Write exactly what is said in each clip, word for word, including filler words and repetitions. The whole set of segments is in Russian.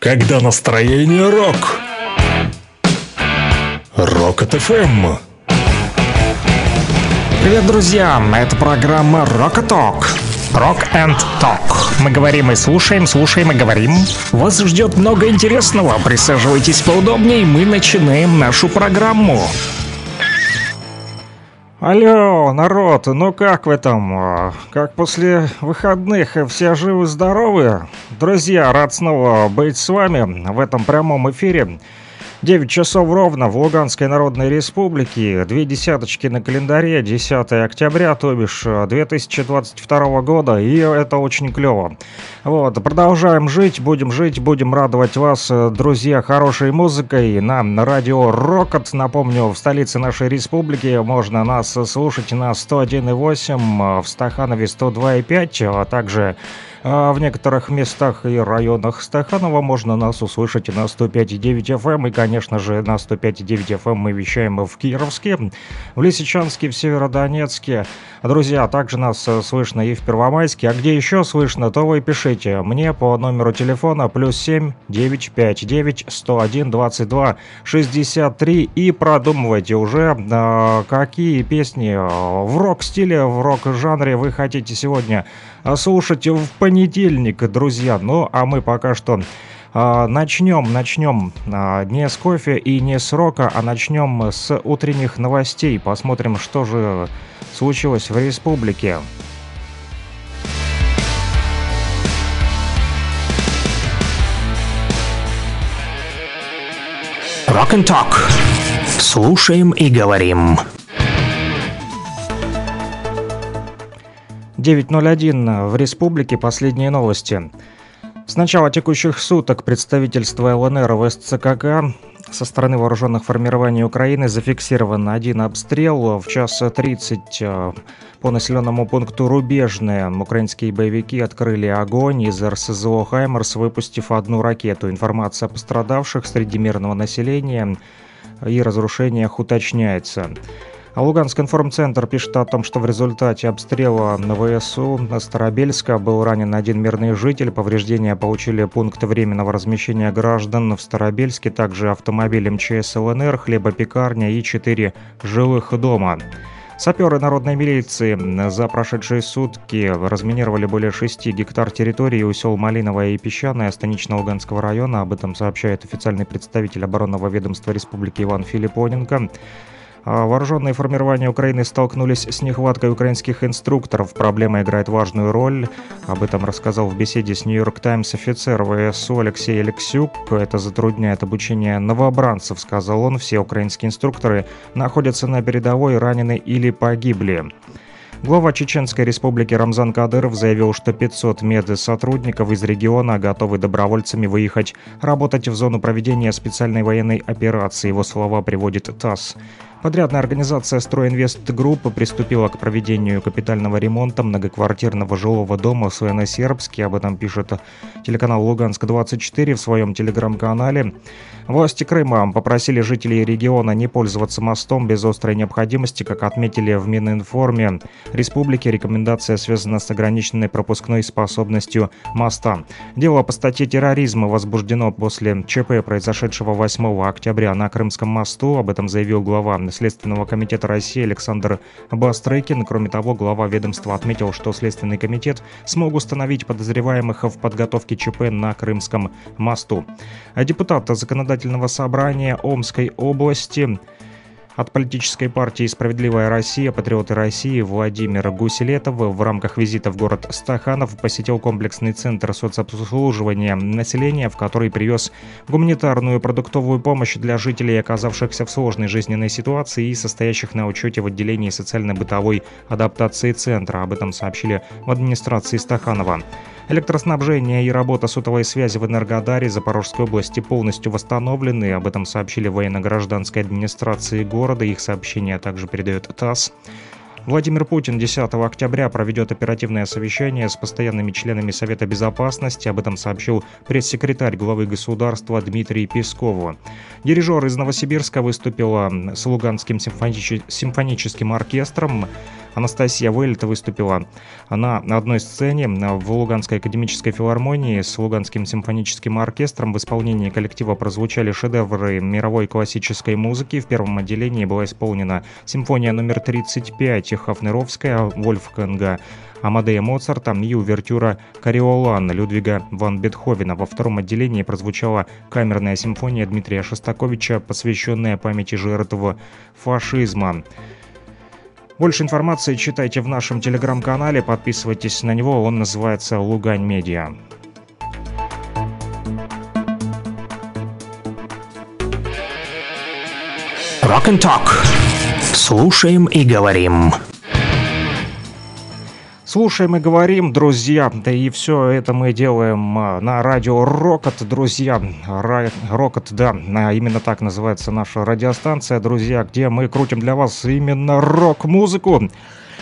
Когда настроение рок. Рокот эф эм. Привет, друзья! Это программа Рокоток. Rock and Talk. Мы говорим и слушаем, слушаем и говорим. Вас ждет много интересного. Присаживайтесь поудобнее, мы начинаем нашу программу. Алло, народ, ну как вы там? Как после выходных? Все живы-здоровы? Друзья, рад снова быть с вами в этом прямом эфире. девять часов ровно в Луганской Народной Республике. Две десяточки на календаре, десятое октября, то бишь две тысячи двадцать второго года. И это очень клево. Вот, продолжаем жить, будем жить, будем радовать вас, друзья, хорошей музыкой. Нам на радио Рокот, напомню, в столице нашей республики можно нас слушать на сто один и восемь, в Стаханове сто два и пять, а также в некоторых местах и районах Стаханова можно нас услышать на сто пять и девять эф эм. И, конечно же, на сто пять и девять эф эм мы вещаем в Кировске, в Лисичанске, в Северодонецке. Друзья, также нас слышно и в Первомайске. А где еще слышно, то вы пишите мне по номеру телефона плюс семь девятьсот пятьдесят девять сто один двадцать два шестьдесят три. И продумывайте уже, какие песни в рок-стиле, в рок-жанре вы хотите сегодня слушать в понедельник, друзья. Ну, а мы пока что э, начнем, начнем э, не с кофе и не с рока, а начнем с утренних новостей. Посмотрим, что же случилось в республике. Rock and Talk. Слушаем и говорим. девять ноль один в республике. Последние новости. С начала текущих суток представительство ЛНР в СЦКК со стороны вооруженных формирований Украины зафиксирован один обстрел. В час тридцать по населенному пункту Рубежное украинские боевики открыли огонь из эр эс зэ о «Хаймарс», выпустив одну ракету. Информация о пострадавших среди мирного населения и разрушениях уточняется. Луганск-информцентр пишет о том, что в результате обстрела на ВСУ Старобельска был ранен один мирный житель. Повреждения получили пункты временного размещения граждан в Старобельске, также автомобиль эм че эс ЛНР, хлебопекарня и четыре жилых дома. Саперы народной милиции за прошедшие сутки разминировали более шести гектар территории у сел Малиновая и Песчаная Станично-Луганского района. Об этом сообщает официальный представитель оборонного ведомства республики Иван Филиппоненко. Вооруженные формирования Украины столкнулись с нехваткой украинских инструкторов. Проблема играет важную роль. Об этом рассказал в беседе с New York Times офицер ВСУ Алексей Алексюк. Это затрудняет обучение новобранцев, сказал он. Все украинские инструкторы находятся на передовой, ранены или погибли. Глава Чеченской республики Рамзан Кадыров заявил, что пятьсот медсотрудников из региона готовы добровольцами выехать работать в зону проведения специальной военной операции. Его слова приводит ТАСС. Подрядная организация «Стройинвестгрупп» приступила к проведению капитального ремонта многоквартирного жилого дома в Славяно-Сербске. Об этом пишет телеканал «Луганск-двадцать четыре» в своем телеграм-канале. Власти Крыма попросили жителей региона не пользоваться мостом без острой необходимости, как отметили в Мининформе республики. Рекомендация связана с ограниченной пропускной способностью моста. Дело по статье терроризма возбуждено после ЧП, произошедшего восьмого октября на Крымском мосту. Об этом заявил глава Следственного комитета России Александр Бастрыкин. Кроме того, глава ведомства отметил, что Следственный комитет смог установить подозреваемых в подготовке ЧП на Крымском мосту. А депутат Законодательного собрания Омской области от политической партии «Справедливая Россия», патриоты России Владимир Гуселетов в рамках визита в город Стаханов посетил комплексный центр соцобслуживания населения, в который привез гуманитарную продуктовую помощь для жителей, оказавшихся в сложной жизненной ситуации и состоящих на учете в отделении социально-бытовой адаптации центра. Об этом сообщили в администрации Стаханова. Электроснабжение и работа сотовой связи в Энергодаре Запорожской области полностью восстановлены. Об этом сообщили военно-гражданской администрации города. Их сообщение также передает ТАСС. Владимир Путин десятого октября проведет оперативное совещание с постоянными членами Совета Безопасности. Об этом сообщил пресс-секретарь главы государства Дмитрий Песков. Дирижер из Новосибирска выступил с Луганским симфоническим оркестром. Анастасия Вэллет выступила на одной сцене в Луганской академической филармонии с Луганским симфоническим оркестром. В исполнении коллектива прозвучали шедевры мировой классической музыки. В первом отделении была исполнена симфония номер тридцать пять Хафнеровская Вольфганга Амадея Моцарта и увертюра «Кориолан» Людвига ван Бетховена. Во втором отделении прозвучала камерная симфония Дмитрия Шостаковича, посвященная памяти жертв фашизма. Больше информации читайте в нашем телеграм-канале, подписывайтесь на него, он называется «Лугань Медиа». Rock and Talk. Слушаем и говорим. Слушаем и говорим, друзья, да и все это мы делаем на радио Рокот, друзья, Рокот, да, именно так называется наша радиостанция, друзья, где мы крутим для вас именно рок-музыку,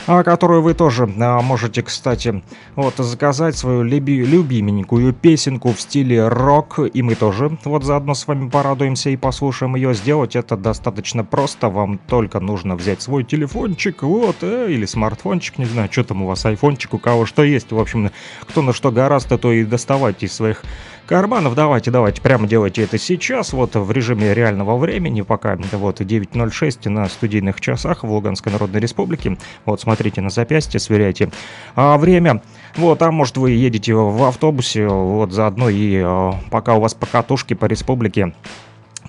которую вы тоже можете, кстати, вот, заказать свою люби- любименькую песенку в стиле рок, и мы тоже вот заодно с вами порадуемся и послушаем ее. Сделать это достаточно просто, вам только нужно взять свой телефончик, вот, э, или смартфончик, не знаю, что там у вас, айфончик, у кого что есть, в общем, кто на что гораздо, то и доставайте из своих карманов. Давайте, давайте, прямо делайте это сейчас, вот, в режиме реального времени, пока, вот, девять ноль шесть на студийных часах в Луганской Народной Республике, вот, смотрите. Смотрите на запястье, сверяйте а, время. Вот, а может вы едете в автобусе, вот заодно и а, пока у вас покатушки по республике,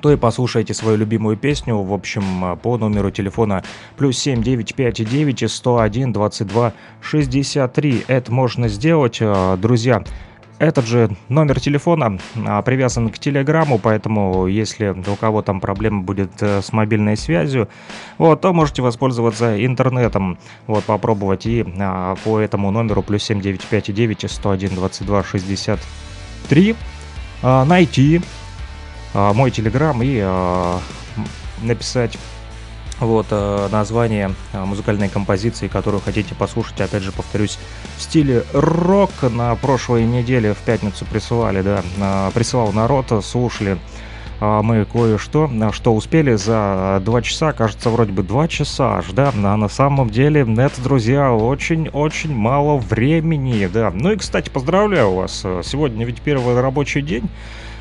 то и послушайте свою любимую песню, в общем, по номеру телефона плюс семь девятьсот пятьдесят девять сто один двадцать два шестьдесят три. Это можно сделать, друзья. Этот же номер телефона привязан к телеграмму, поэтому если у кого там проблема будет с мобильной связью, вот, то можете воспользоваться интернетом, вот, попробовать и а, по этому номеру плюс семь девятьсот пятьдесят девять сто один двадцать два шестьдесят три а, найти а, мой телеграм и а, написать вот название музыкальной композиции, которую хотите послушать, опять же, повторюсь, в стиле рок. На прошлой неделе в пятницу присылали, да, присылал народ, слушали мы кое-что, что успели за два часа, кажется, вроде бы два часа аж, да, а на самом деле это, друзья, очень-очень мало времени, да. Ну и, кстати, поздравляю вас, сегодня ведь первый рабочий день.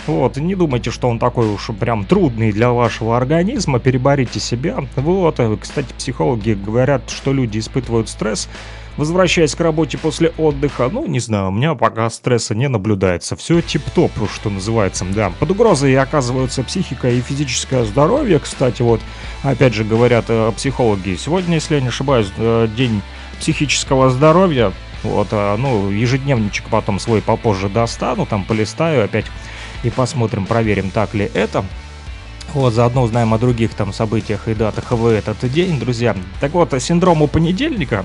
Вот, не думайте, что он такой уж прям трудный для вашего организма, переборите себя. Вот, кстати, психологи говорят, что люди испытывают стресс, возвращаясь к работе после отдыха. Ну, не знаю, у меня пока стресса не наблюдается. Все тип-топ, что называется, да. Под угрозой оказываются психика и физическое здоровье, кстати, вот. Опять же, говорят психологи, сегодня, если я не ошибаюсь, день психического здоровья. Вот, ну, ежедневничек потом свой попозже достану, там полистаю опять и посмотрим, проверим, так ли это. Вот, заодно узнаем о других там событиях и датах в этот день, друзья. Так вот, синдрому понедельника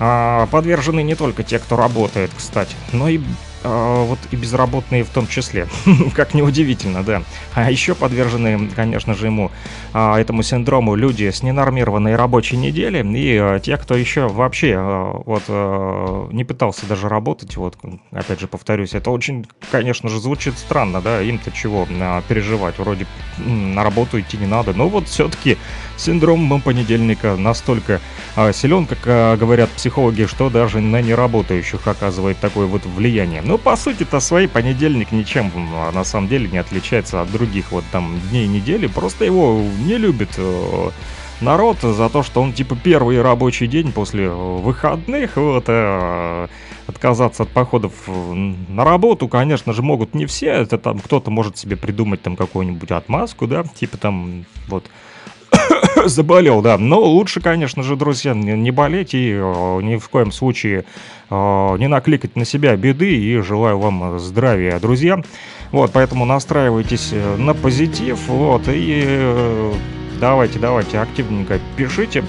а, подвержены не только те, кто работает, кстати, но и а, вот и безработные в том числе. Как неудивительно, да. А еще подвержены, конечно же, ему, а, этому синдрому люди с ненормированной рабочей недели и а, те, кто еще вообще а, вот а, не пытался даже работать. Вот, опять же, повторюсь, это очень, конечно же, звучит странно, да, им-то чего а, переживать, вроде на работу идти не надо, но вот все-таки синдром понедельника настолько а, силен, как а, говорят психологи, что даже на неработающих оказывает такое вот влияние. Ну, по сути-то, свой понедельник ничем на самом деле не отличается от других вот там дней недели. Просто его не любит народ за то, что он типа первый рабочий день после выходных. Вот, э, отказаться от походов на работу, конечно же, могут не все. Это там кто-то может себе придумать там какую-нибудь отмазку, да, типа там вот... заболел, да, но лучше, конечно же, друзья, не болеть и ни в коем случае не накликать на себя беды, и желаю вам здравия, друзья. Вот, поэтому настраивайтесь на позитив, вот, и давайте, давайте, активненько пишите,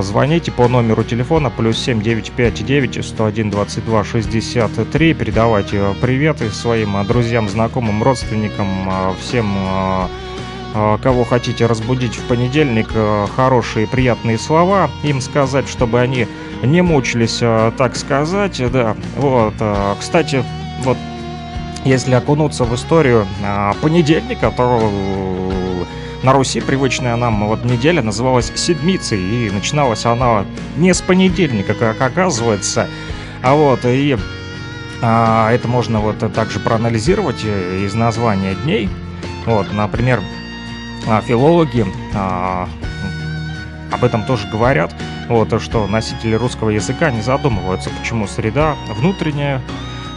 звоните по номеру телефона плюс семь девятьсот пятьдесят девять сто один двадцать два шестьдесят три, передавайте привет своим друзьям, знакомым, родственникам, всем, кого хотите разбудить в понедельник, хорошие приятные слова им сказать, чтобы они не мучились, так сказать, да. Вот, кстати, вот, если окунуться в историю понедельника, то На Руси привычная нам вот неделя называлась седмицей, и начиналась она не с понедельника, как оказывается, а вот и а, это можно вот также проанализировать из названия дней. Вот, например, филологи а, об этом тоже говорят, вот, что носители русского языка не задумываются, почему среда внутренняя,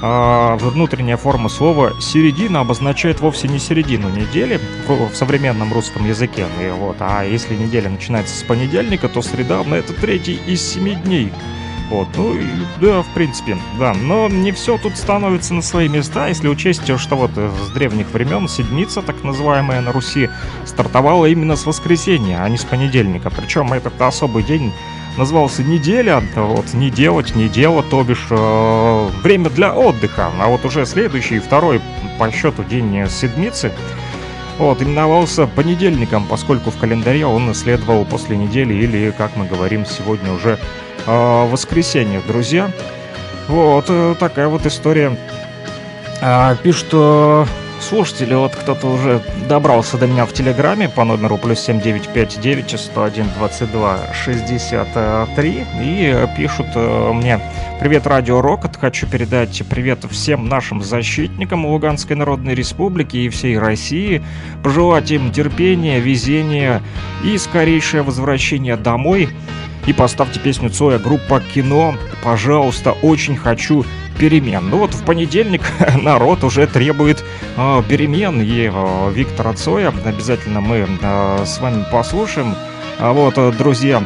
а, внутренняя форма слова «середина» обозначает вовсе не середину недели в, в современном русском языке. И вот, а если неделя начинается с понедельника, то среда — это третий из семи дней. Вот, ну и, да, в принципе, да, но не все тут становится на свои места, если учесть, что вот с древних времен седмица, так называемая на Руси, стартовала именно с воскресенья, а не с понедельника. Причем этот особый день назывался неделя, вот, не делать, не дело, то бишь э, время для отдыха. А вот уже следующий, второй по счету день седмицы, вот, именовался понедельником, поскольку в календаре он следовал после недели или, как мы говорим сегодня, уже э, воскресенье, друзья. Вот э, такая вот история. А, пишут э, слушатели, вот кто-то уже добрался до меня в Телеграме по номеру плюс семь девять пять девять сто один двадцать два шестьдесят три и пишут э, мне: «Привет, радио Рокот, хочу передать привет всем нашим защитникам Луганской Народной Республики и всей России, пожелать им терпения, везения и скорейшее возвращение домой. И поставьте песню Цоя, группа «Кино», пожалуйста, очень хочу перемен». Ну вот в понедельник народ уже требует э, перемен и э, Виктора Цоя. Обязательно мы э, с вами послушаем. А вот, э, друзья,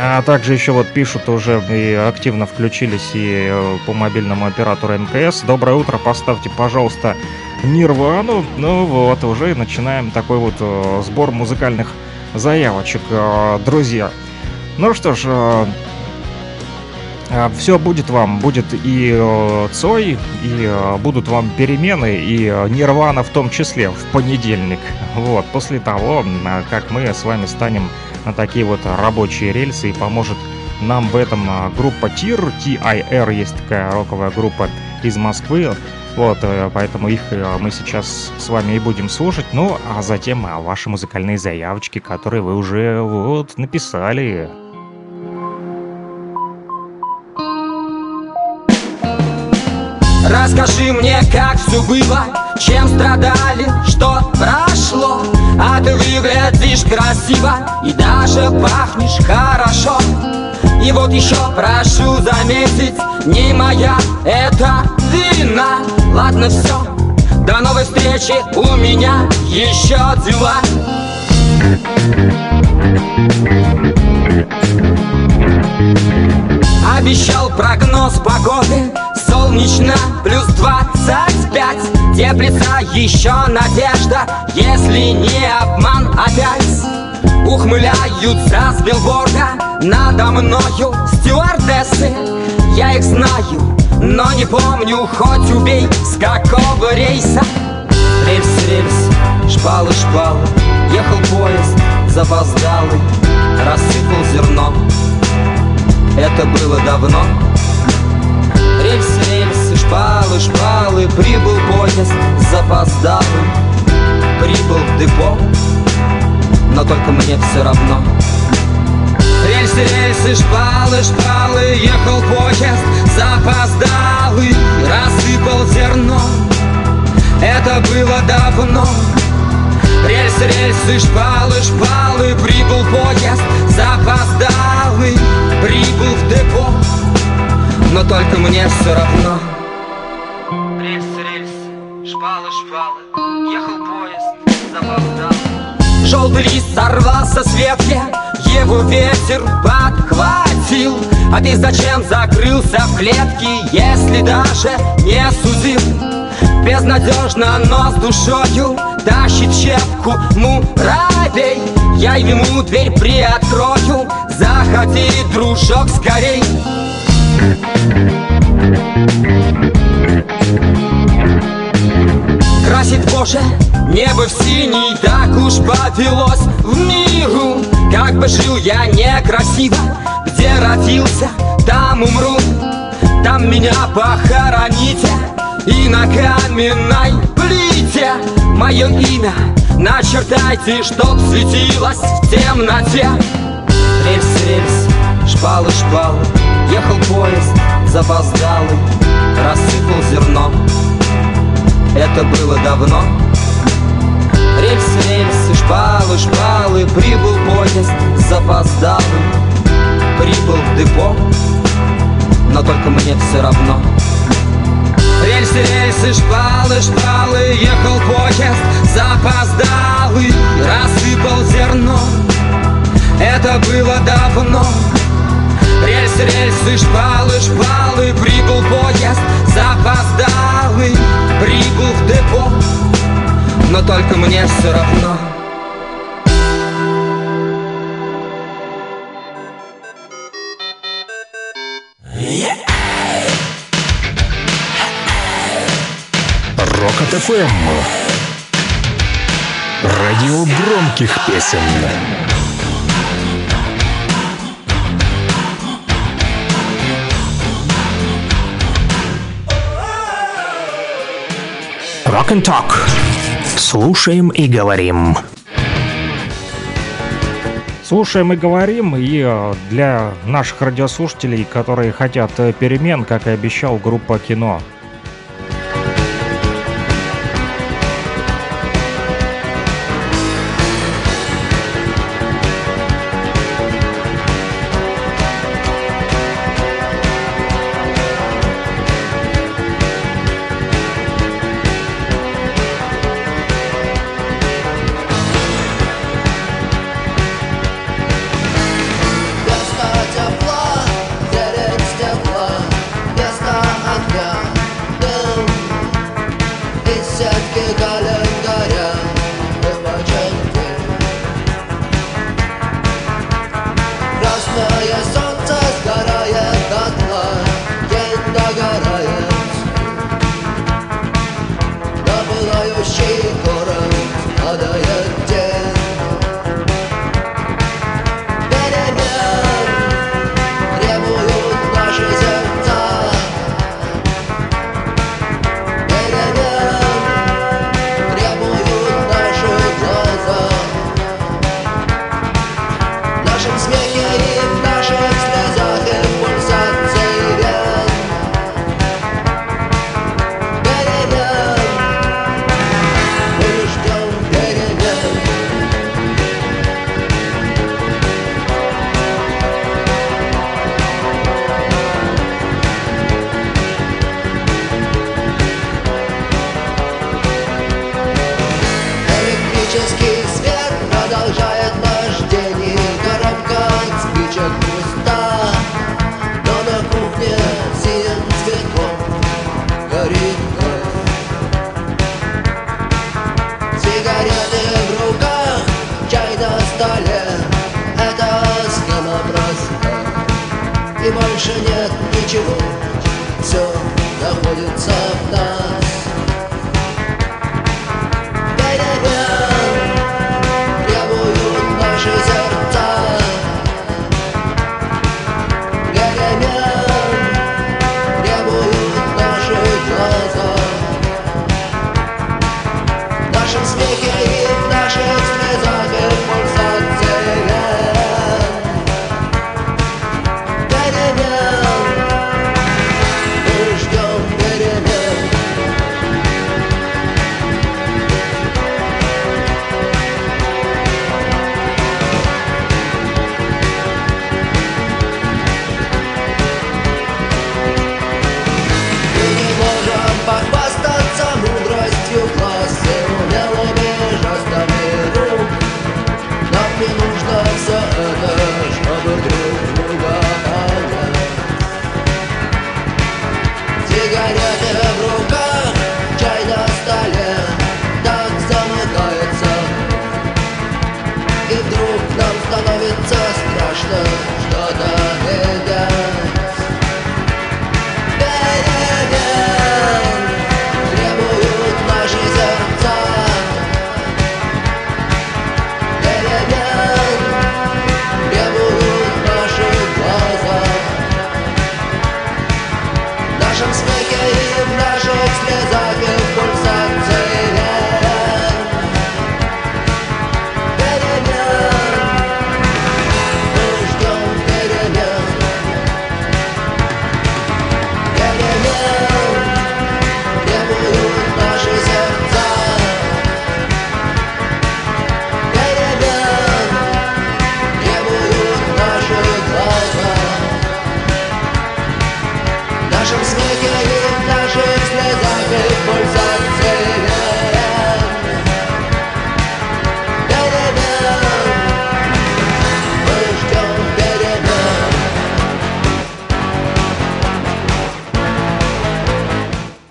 а также еще вот пишут уже и активно включились и э, по мобильному оператору МКС. «Доброе утро, поставьте, пожалуйста, Нирвану». Ну вот, уже начинаем такой вот э, сбор музыкальных заявочек, э, друзья. Ну что ж, все будет вам, будет и Цой, и будут вам перемены, и Нирвана в том числе в понедельник. Вот, после того, как мы с вами станем на такие вот рабочие рельсы, и поможет нам в этом группа Тир, Ти Ай Ар, есть такая роковая группа из Москвы. Вот, поэтому их мы сейчас с вами и будем слушать. Ну, а затем ваши музыкальные заявочки, которые вы уже вот написали. Расскажи мне, как все было, чем страдали, что прошло. А ты выглядишь красиво и даже пахнешь хорошо. И вот еще прошу заметить, не моя это вина. Ладно, все, до новой встречи, у меня еще дела. Обещал прогноз погоды, солнечно плюс двадцать пять. Теплится еще надежда, если не обман опять. Ухмыляются с билборда надо мною стюардессы. Я их знаю, но не помню, хоть убей, с какого рейса. Рельс, рельс, шпалы, шпалы, ехал поезд запоздалый, рассыпал зерно. Это было давно. Рельсы, рельсы, шпалы, шпалы, прибыл поезд запоздалый, прибыл в депо, но только мне все равно. Рельсы, рельсы, шпалы, шпалы, ехал поезд запоздалый, рассыпал зерно. Это было давно. Рельсы, рельсы, шпалы, шпалы, прибыл поезд запоздалый, прибыл в депо, но только мне все равно. Рельсы, рельсы, шпалы, шпалы, ехал поезд запоздалый. Желтый лист сорвался с ветки, его ветер подхватил. А ты зачем закрылся в клетке, если даже не судил? Безнадежно, но с душою тащит щепку муравей. Я ему дверь приоткрою, заходи, дружок, скорей. Красит, Боже, небо в синий, так уж повелось в миру. Как бы жил я некрасиво, где родился, там умру. Там меня похороните и на каменной плите мое имя начертайте, чтоб светилось в темноте. Рельс, рельс, шпалы, шпалы, ехал поезд запоздалый, рассыпал зерно. Это было давно. Рельс, рельс, шпалы, шпалы, прибыл поезд запоздалый, прибыл в депо, но только мне все равно. Рельсы, рельсы, шпалы, шпалы, ехал поезд запоздалый, рассыпал зерно. Это было давно. Рельсы, рельсы, шпалы, шпалы, прибыл поезд запоздалый, прибыл в депо, но только мне все равно. Рокот эф эм. Радио громких песен. Rock and Talk. Слушаем и говорим. Слушаем и говорим, и для наших радиослушателей, которые хотят перемен, как и обещал, группа «Кино».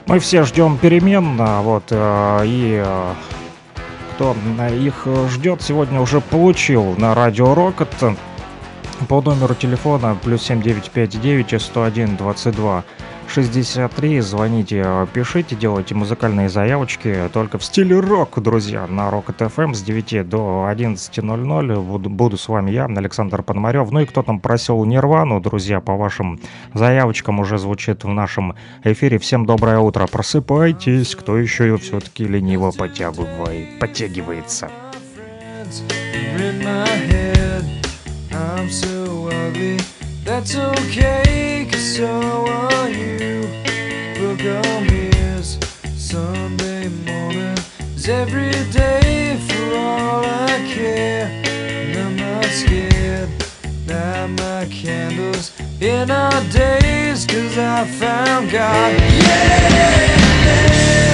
Мы все ждем перемен, вот, и кто их ждет, сегодня уже получил на радио Рокот по номеру телефона плюс семь девять пять девять сто один двадцать два шестьдесят три. Звоните, пишите, делайте музыкальные заявочки только в стиле рок, друзья, на Рокот эф эм с девяти до одиннадцати ноль-ноль. Буду, буду с вами я, Александр Пономарев. Ну и кто там просил Нирвану, друзья, по вашим заявочкам уже звучит в нашем эфире. Всем доброе утро, просыпайтесь, кто еще ее все-таки лениво подтягивает, подтягивается. I'm so ugly, that's okay, cause so are you. Book on ears, Sunday morning is every day for all I care. And I'm not scared, light my candles in our days, cause I found God. Yeah, yeah, yeah, yeah.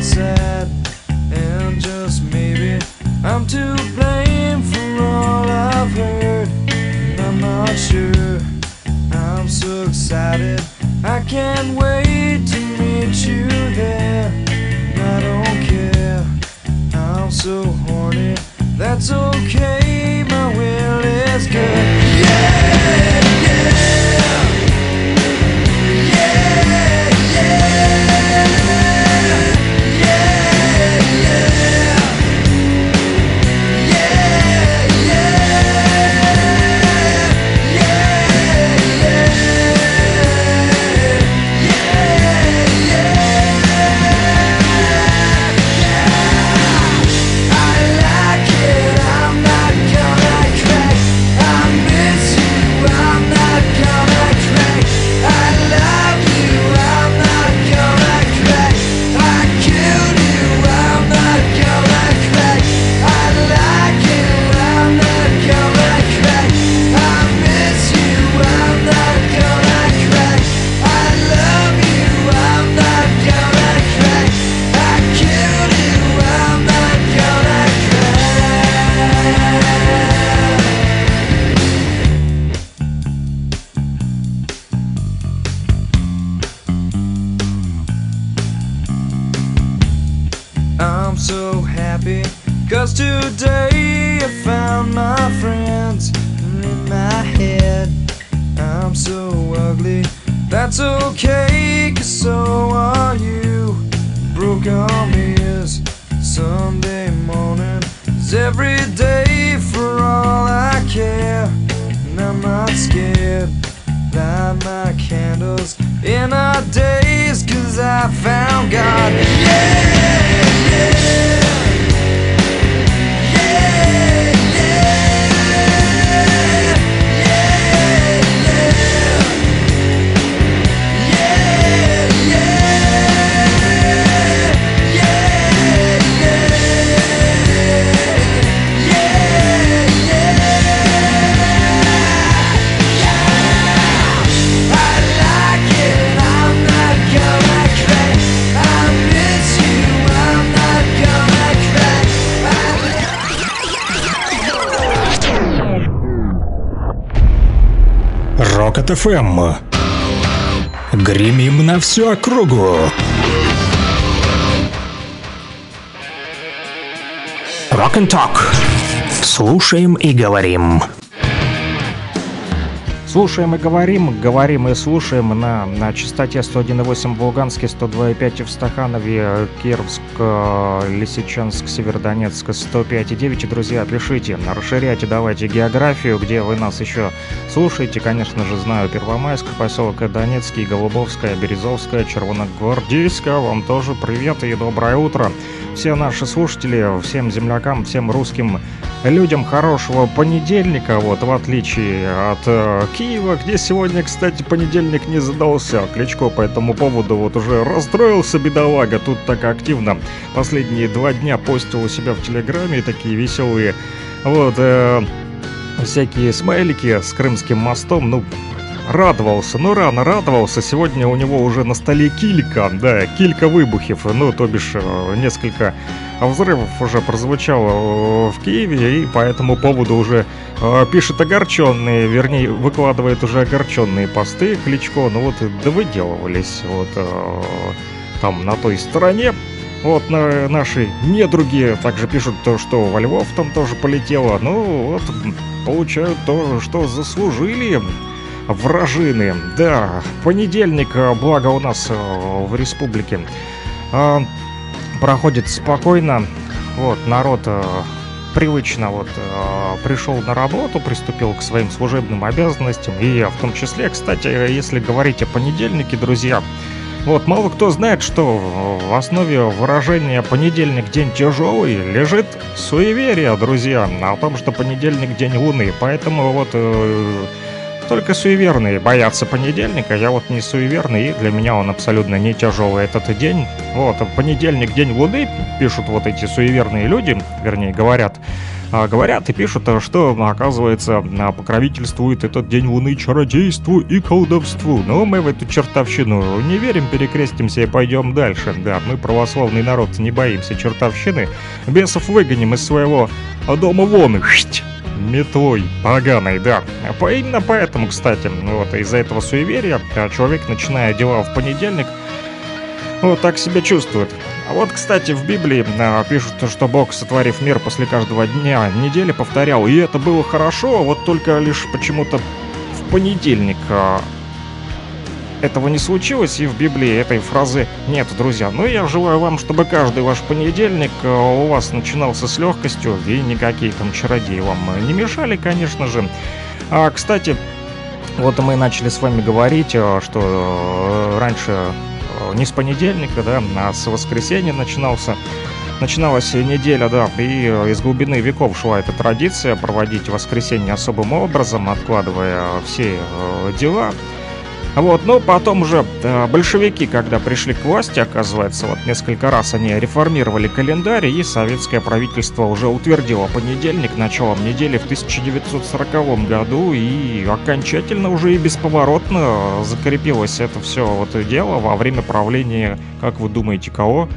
Sad, and just maybe I'm to blame for all I've heard. I'm not sure, I'm so excited, I can't wait to meet you there. I don't care, I'm so horny, that's okay, my will is good. Yeah, yeah, yeah, yeah. Cause today I found my friends in my head. I'm so ugly, that's okay, cause so are you. Broke on ears, Sunday morning is every day for all I care. And I'm not scared, light my candles in our days, cause I found God. Yeah, yeah. Рокот эф эм. Гремим на всю округу. Rock and Talk. Слушаем и говорим. Слушаем и говорим, говорим и слушаем на, на частоте сто один и восемь в Луганске, сто два и пять в Стаханове, Кировск, Лисичанск, Северодонецк, сто пять и девять. Друзья, пишите, расширяйте, давайте географию, где вы нас еще слушаете. Конечно же, знаю Первомайск, поселок Донецкий, Голубовская, Березовская, Червоногвардейская. Вам тоже привет и доброе утро. Все наши слушатели, всем землякам, всем русским людям хорошего понедельника, вот, в отличие от Киева. Киева, где сегодня, кстати, понедельник не задался. Кличко по этому поводу вот уже расстроился, бедолага, тут так активно. Последние два дня постил у себя в Телеграме такие веселые, вот, э, всякие смайлики с Крымским мостом, ну... Радовался, ну рано радовался, сегодня у него уже на столе килька, да, килька выбухов, ну, то бишь, несколько взрывов уже прозвучало в Киеве, и по этому поводу уже э, пишет огорченные, вернее, выкладывает уже огорченные посты Кличко, ну вот, довыделывались, вот, э, там, на той стороне. Вот на, наши недруги также пишут, то, что во Львов там тоже полетело, ну, вот, получают то, что заслужили. Вражины. Да, понедельник, благо у нас в республике проходит спокойно. Вот, народ привычно вот пришел на работу, приступил к своим служебным обязанностям. И в том числе, кстати, если говорить о понедельнике, друзья, вот мало кто знает, что в основе выражения «понедельник день тяжелый» лежит суеверие, друзья, о том, что понедельник день луны. Поэтому вот... Только суеверные боятся понедельника, я вот не суеверный, и для меня он абсолютно не тяжелый этот день. Вот, понедельник, день луны, пишут вот эти суеверные люди, вернее, говорят, говорят и пишут, что, оказывается, покровительствует этот день луны чародейству и колдовству. Но мы в эту чертовщину не верим, перекрестимся и пойдем дальше. Да, мы, православный народ, не боимся чертовщины, бесов выгоним из своего дома вон. Метлой поганой, да. Именно поэтому, кстати, вот из-за этого суеверия человек, начиная дела в понедельник, вот так себя чувствует. А вот, кстати, в Библии пишут, что Бог, сотворив мир, после каждого дня недели повторял, и это было хорошо, вот только лишь почему-то в понедельник этого не случилось, и в Библии этой фразы нет, друзья. Но я желаю вам, чтобы каждый ваш понедельник у вас начинался с легкостью, и никакие там чародеи вам не мешали, конечно же. А, кстати, вот мы начали с вами говорить, что раньше не с понедельника, да, а с воскресенья начинался. Начиналась неделя, да, и из глубины веков шла эта традиция проводить воскресенье особым образом, откладывая все дела. Вот, но потом уже э, большевики, когда пришли к власти, оказывается, вот несколько раз они реформировали календарь, и советское правительство уже утвердило понедельник началом недели в тысяча девятьсот сороковом году, и окончательно уже и бесповоротно закрепилось это все вот дело во время правления, как вы думаете, кого?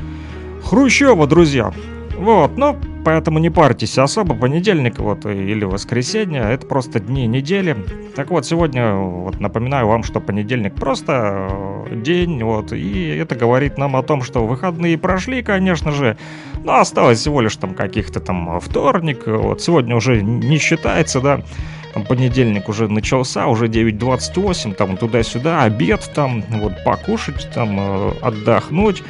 Хрущева, друзья! Вот, но поэтому не парьтесь особо, понедельник вот или воскресенье, это просто дни недели. Так вот, сегодня вот напоминаю вам, что понедельник просто день, вот, и это говорит нам о том, что выходные прошли, конечно же, но осталось всего лишь там каких-то там вторник, вот, сегодня уже не считается, да. Понедельник уже начался, уже девять двадцать восемь, там туда-сюда, обед там, вот, покушать там, отдохнуть.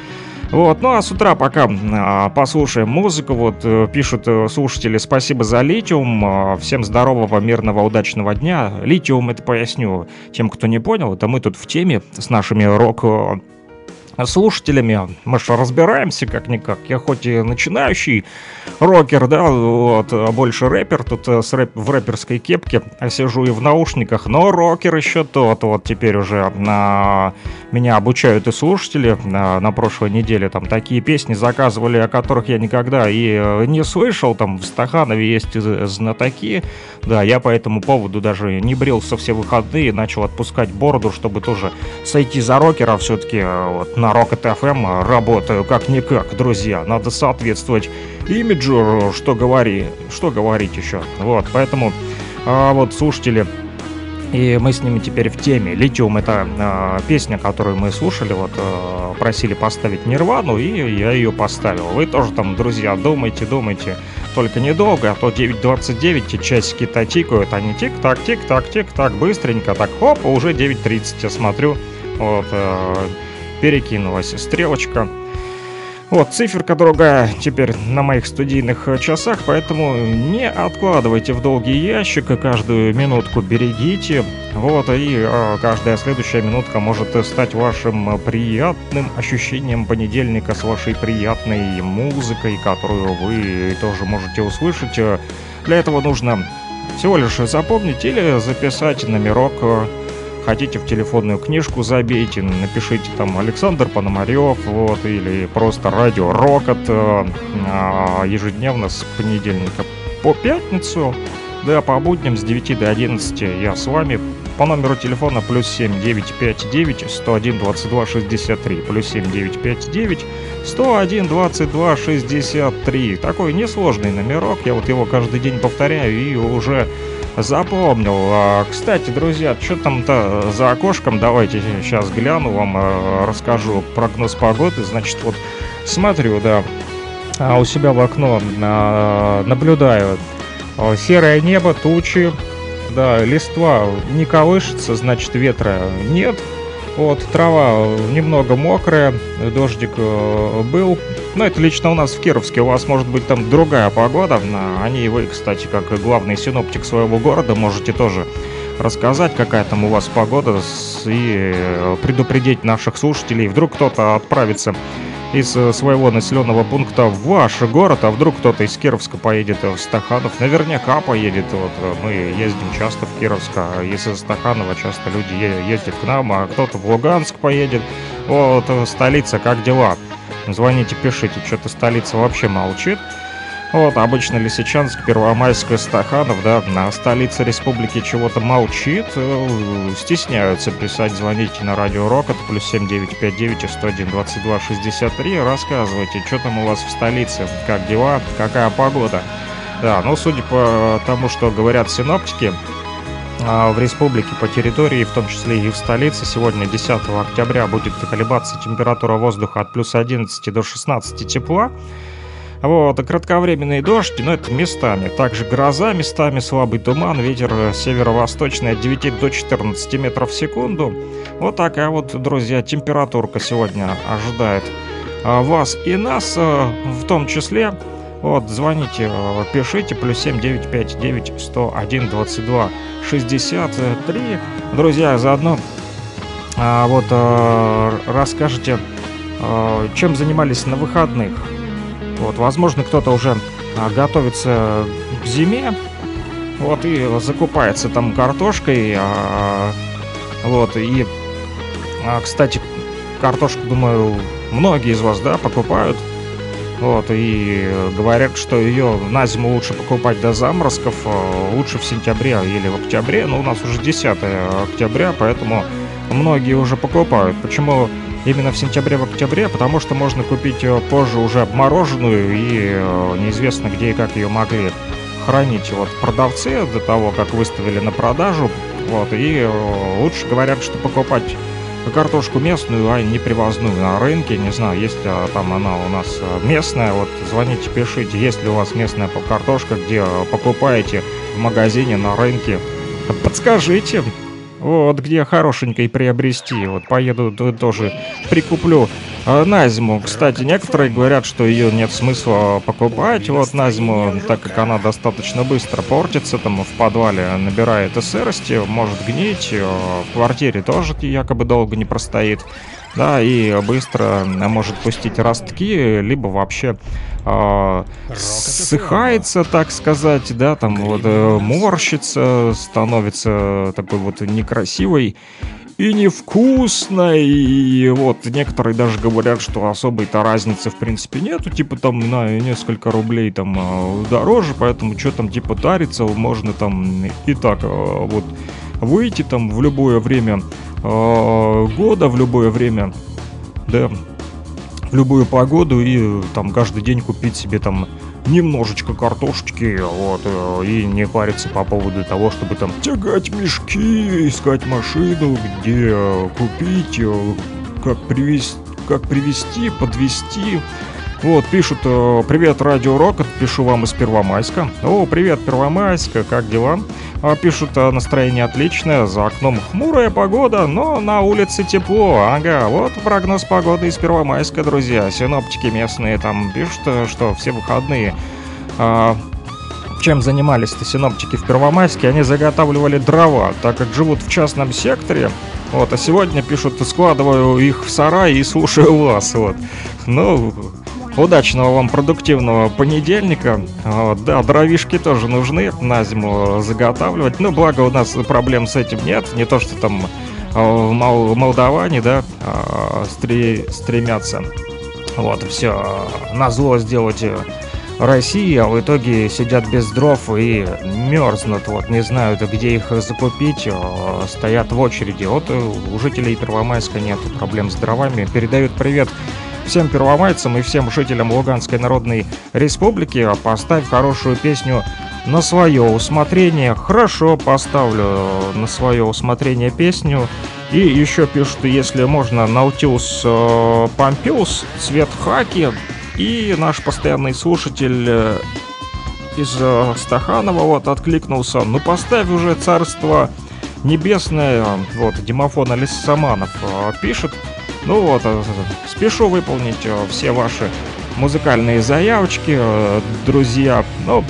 Вот, ну а с утра пока а, послушаем музыку, вот пишут слушатели, спасибо за литиум, всем здорового, мирного, удачного дня. Литиум, это поясню тем, кто не понял, это мы тут в теме с нашими рок-слушателями, мы же разбираемся как-никак, я хоть и начинающий рокер, да, вот, больше рэпер, тут с рэп, в рэперской кепке сижу и в наушниках, но рокер еще тот, вот теперь уже на... меня обучают и слушатели, на, на прошлой неделе там такие песни заказывали, о которых я никогда и не слышал, там в Стаханове есть знатоки, да, я по этому поводу даже не брился все выходные, начал отпускать бороду, чтобы тоже сойти за рокера, все-таки вот на Рокот эф эм работаю как-никак, друзья, надо соответствовать имиджу, что говори, что говорить еще. Вот, поэтому а, вот слушатели, и мы с ними теперь в теме. Литиум — это а, песня, которую мы слушали, вот а, просили поставить Нирвану, и я ее поставил. Вы тоже там, друзья, думайте, думайте, только недолго, а то девять двадцать девять, часики-то тикают, они тик-так, тик-так, тик-так, быстренько, так хоп, уже девять тридцать, я смотрю, вот а, перекинулась стрелочка. Вот, циферка другая теперь на моих студийных часах, поэтому не откладывайте в долгий ящик, каждую минутку берегите, вот, и э, каждая следующая минутка может стать вашим приятным ощущением понедельника с вашей приятной музыкой, которую вы тоже можете услышать. Для этого нужно Всего лишь запомнить или записать номерок. Хотите, в телефонную книжку забейте, напишите там Александр Пономарев, вот, или просто радио Рокот, ежедневно с понедельника по пятницу, да по будням с девяти до одиннадцати я с вами по номеру телефона плюс семь девятьсот пятьдесят девять сто один двадцать два шестьдесят три, плюс семь девятьсот пятьдесят девять сто один двадцать два шестьдесят три. Такой несложный номерок, я вот его каждый день повторяю и уже запомнил. Кстати, друзья, что там-то за окошком, давайте сейчас гляну, вам расскажу прогноз погоды. Значит, вот смотрю, да, у себя в окно наблюдаю серое небо, тучи, да, листва не колышется, значит, ветра нет. Вот, трава немного мокрая, дождик был. Но это лично у нас в Кировске, у вас может быть там другая погода. Они и вы, кстати, как главный синоптик своего города, можете тоже рассказать, какая там у вас погода, и предупредить наших слушателей. Вдруг кто-то отправится из своего населенного пункта в ваш город, а вдруг кто-то из Кировска поедет в Стаханов, наверняка поедет. Вот мы ездим часто в Кировск, а из Стаханова часто люди ездят к нам, а кто-то в Луганск поедет. Вот, столица, как дела? Звоните, пишите, что-то столица вообще молчит. Вот, обычно Лисичанск, Первомайск и Стаханов, да, на столице республики чего-то молчит, стесняются писать. Звоните на радио Рокот, плюс семь девятьсот пятьдесят девять сто один двадцать два шестьдесят три, рассказывайте, что там у вас в столице, как дела, какая погода. Да, ну, судя по тому, что говорят синоптики, в республике по территории, в том числе и в столице, сегодня, десятого октября, будет колебаться температура воздуха от плюс одиннадцати до шестнадцати тепла. Вот, кратковременные дожди, но это местами. Также гроза, местами слабый туман, ветер северо-восточный от девяти до четырнадцати метров в секунду. Вот такая вот, друзья, температурка сегодня ожидает вас и нас, в том числе. Вот, звоните, пишите, плюс семь девятьсот пятьдесят девять сто один двадцать два шестьдесят три. Друзья, заодно вот расскажите, чем занимались на выходных. Вот, возможно, кто-то уже а, готовится к зиме, вот, и закупается там картошкой, а, вот, и, а, кстати, картошку, думаю, многие из вас, да, покупают, вот, и говорят, что ее на зиму лучше покупать до заморозков, а, лучше в сентябре или в октябре, но у нас уже десятого октября, поэтому многие уже покупают. Почему именно в сентябре, в октябре? Потому что можно купить позже уже обмороженную, и неизвестно, где и как ее могли хранить вот продавцы до того, как выставили на продажу. Вот, и лучше говорят, что покупать картошку местную, а не привозную на рынке. Не знаю, есть там она у нас местная. Вот, звоните, пишите, есть ли у вас местная картошка, где покупаете в магазине, на рынке. Подскажите, вот где хорошенькой приобрести. Вот поеду, тоже прикуплю а, на зиму. Кстати, некоторые говорят, что ее нет смысла покупать вот на зиму, так как она достаточно быстро портится, там в подвале набирает сырости, может гнить, в квартире тоже якобы долго не простоит, да, и быстро может пустить ростки, либо вообще э, ссыхается, так сказать, да, там вот э, морщится, становится такой вот некрасивой и невкусной. И вот некоторые даже говорят, что особой-то разницы в принципе нету, типа там на несколько рублей там дороже, поэтому что там типа тариться, можно там и так вот выйти там в любое время года, в любое время, да, в любую погоду, и там каждый день купить себе там немножечко картошечки, вот, и не париться по поводу того, чтобы там тягать мешки, искать машину, где купить, как привезти, как привезти, подвезти. Вот, пишут, привет, радио Рокот, пишу вам из Первомайска. О, привет, Первомайск, как дела? Пишут, настроение отличное, за окном хмурая погода, но на улице тепло. Ага, вот прогноз погоды из Первомайска, друзья. Синоптики местные там пишут, что все выходные... А... Чем занимались-то синоптики в Первомайске? Они заготавливали дрова, так как живут в частном секторе. Вот, а сегодня, пишут, складываю их в сарай и слушаю вас. Вот. Ну, Удачного вам продуктивного понедельника. Да, дровишки тоже нужны на зиму заготавливать. Ну, благо у нас проблем с этим нет. Не то, что там молдаване, да, стремятся. Вот, все, назло сделать России, а в итоге сидят без дров и мерзнут, вот, не знают, где их закупить, стоят в очереди. Вот у жителей Первомайска нет проблем с дровами. Передают привет всем первомайцам и всем жителям Луганской Народной Республики. Поставь хорошую песню на свое усмотрение. Хорошо, поставлю на свое усмотрение песню. И еще пишут, если можно, Наутилус Помпилиус, цвет хаки. И наш постоянный слушатель из Стаханова вот откликнулся. Ну поставь уже «Царство небесное». Вот Димофон Алисаманов пишет. Ну вот, спешу выполнить все ваши музыкальные заявочки, друзья. Ну,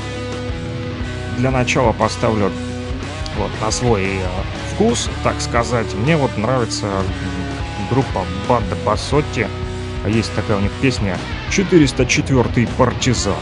для начала поставлю вот на свой вкус, так сказать. Мне вот нравится группа Банда Басотти. Есть такая у них песня «четыреста четвёртый партизан».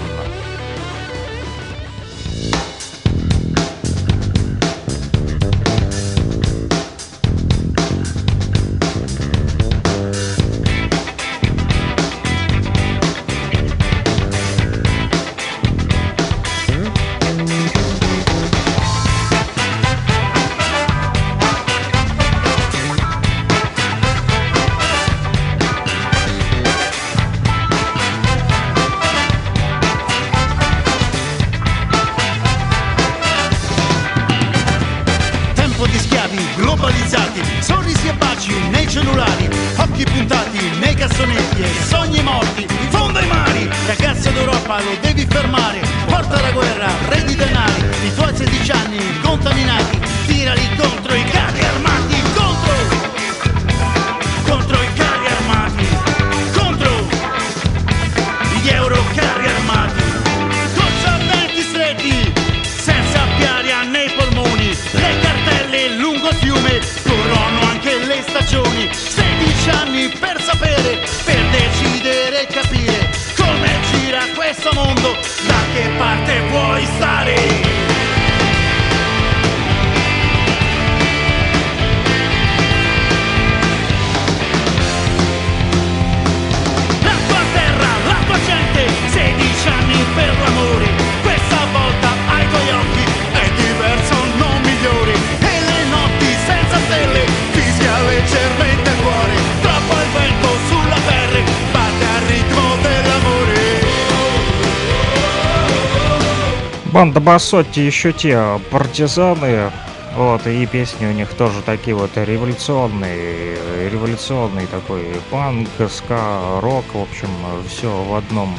Банда Басотти еще те партизаны, вот, и песни у них тоже такие вот революционные, революционный такой панк, ска, рок, в общем, все в одном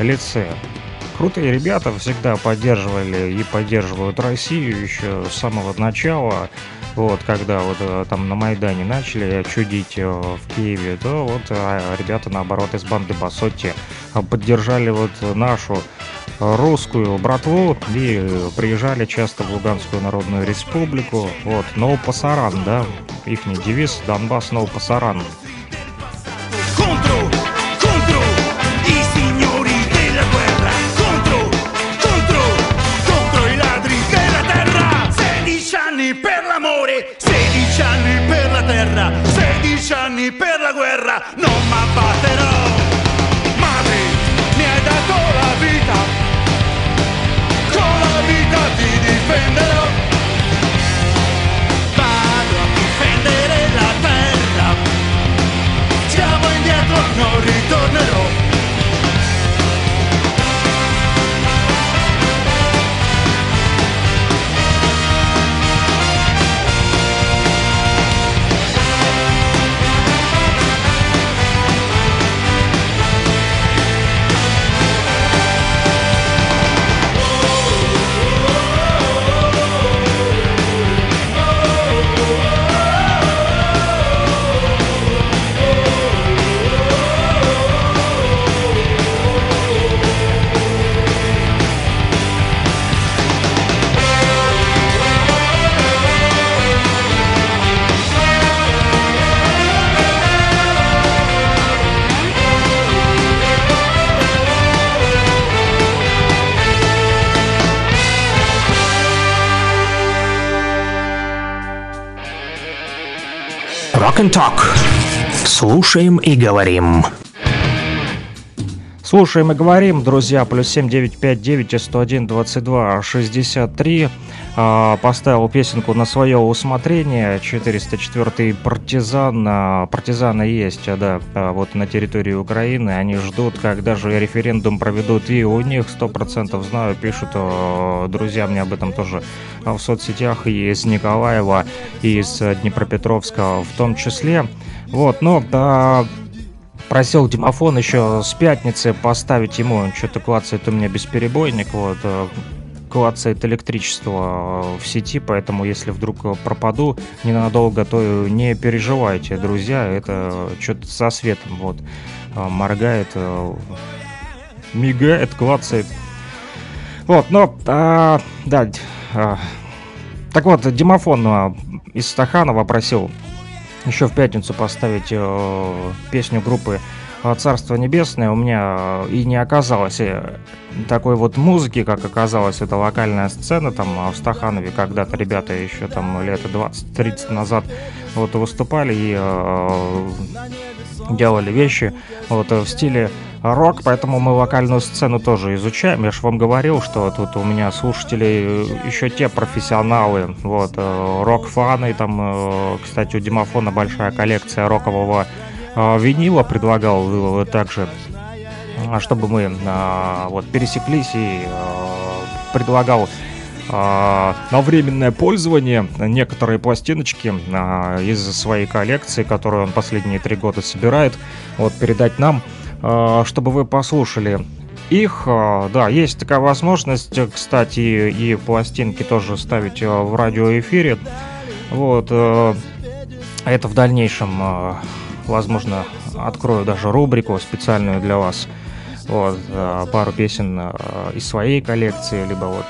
лице. Крутые ребята, всегда поддерживали и поддерживают Россию еще с самого начала, вот, когда вот там на Майдане начали чудить в Киеве, то вот ребята, наоборот, из банды Басотти поддержали вот нашу русскую братву и приезжали часто в Луганскую Народную Республику. Вот, «No Pasaran», да, их девиз «Донбасс, No Pasaran». Rock and Talk. Слушаем и говорим. Слушаем и говорим, друзья. Плюс семь девять пять девять сто один двадцать два шестьдесят три. Поставил песенку на свое усмотрение. четыреста четвёртый партизан. Партизаны есть, да, вот на территории Украины. Они ждут, когда же референдум проведут. И у них сто процентов знаю, пишут друзья мне об этом тоже в соцсетях. И из Николаева, и из Днепропетровска в том числе. Вот, но... Да, просил Димофон еще с пятницы поставить ему, он что-то клацает у меня бесперебойник, вот, клацает электричество в сети, поэтому если вдруг пропаду ненадолго, то не переживайте, друзья, это что-то со светом, вот, моргает, мигает, клацает, вот, но, а, да, а, так вот, Димофон из Стаханова просил еще в пятницу поставить э, песню группы «Царство Небесное». У меня и не оказалось такой вот музыки, как оказалось, это локальная сцена там в Стаханове. Когда-то ребята еще там лет двадцать-тридцать назад вот выступали и э, делали вещи вот в стиле рок, поэтому мы локальную сцену тоже изучаем. Я же вам говорил, что тут у меня слушатели еще те профессионалы, вот, рок-фаны, там, кстати, у Димофона большая коллекция рокового винила, предлагал также, чтобы мы вот пересеклись, и предлагал на временное пользование некоторые пластиночки из своей коллекции, которую он последние три года собирает, вот, передать нам, чтобы вы послушали их. Да, есть такая возможность, кстати, и пластинки тоже ставить в радиоэфире. Вот, это в дальнейшем, возможно, открою даже рубрику специальную для вас. Вот, пару песен из своей коллекции, либо вот,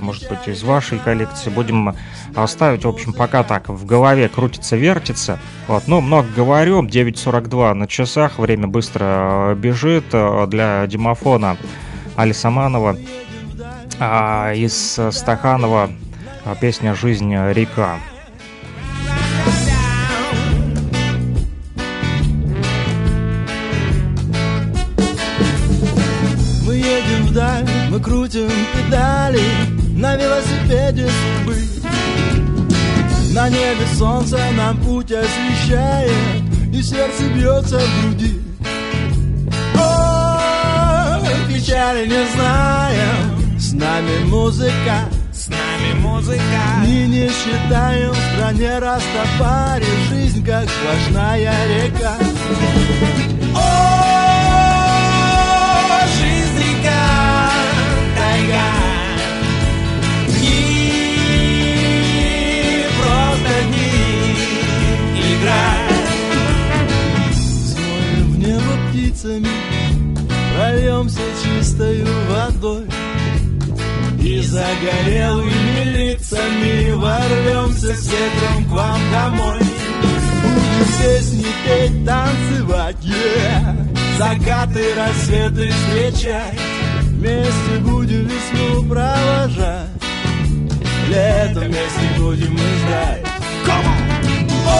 может быть, из вашей коллекции будем оставить. В общем, пока так в голове крутится, вертится. Вот, но много говорю. девять сорок два на часах. Время быстро бежит. Для Димофона Алисаманова из Стаханова песня «Жизнь река». Мы крутим педали на велосипеде судьбы. На небе солнце нам путь освещает, и сердце бьется в груди. О, печали не знаем, с нами музыка, с нами музыка. Мы не считаем в стране Растафари жизнь, как сплошная река. Взмоем в небо птицами, прольемся чистою водой, и загорелыми лицами ворвемся с ветром к вам домой. Будем песни петь, танцевать, yeah. Закаты, рассветы встречать, вместе будем весну провожать, лето вместе будем мы ждать. О,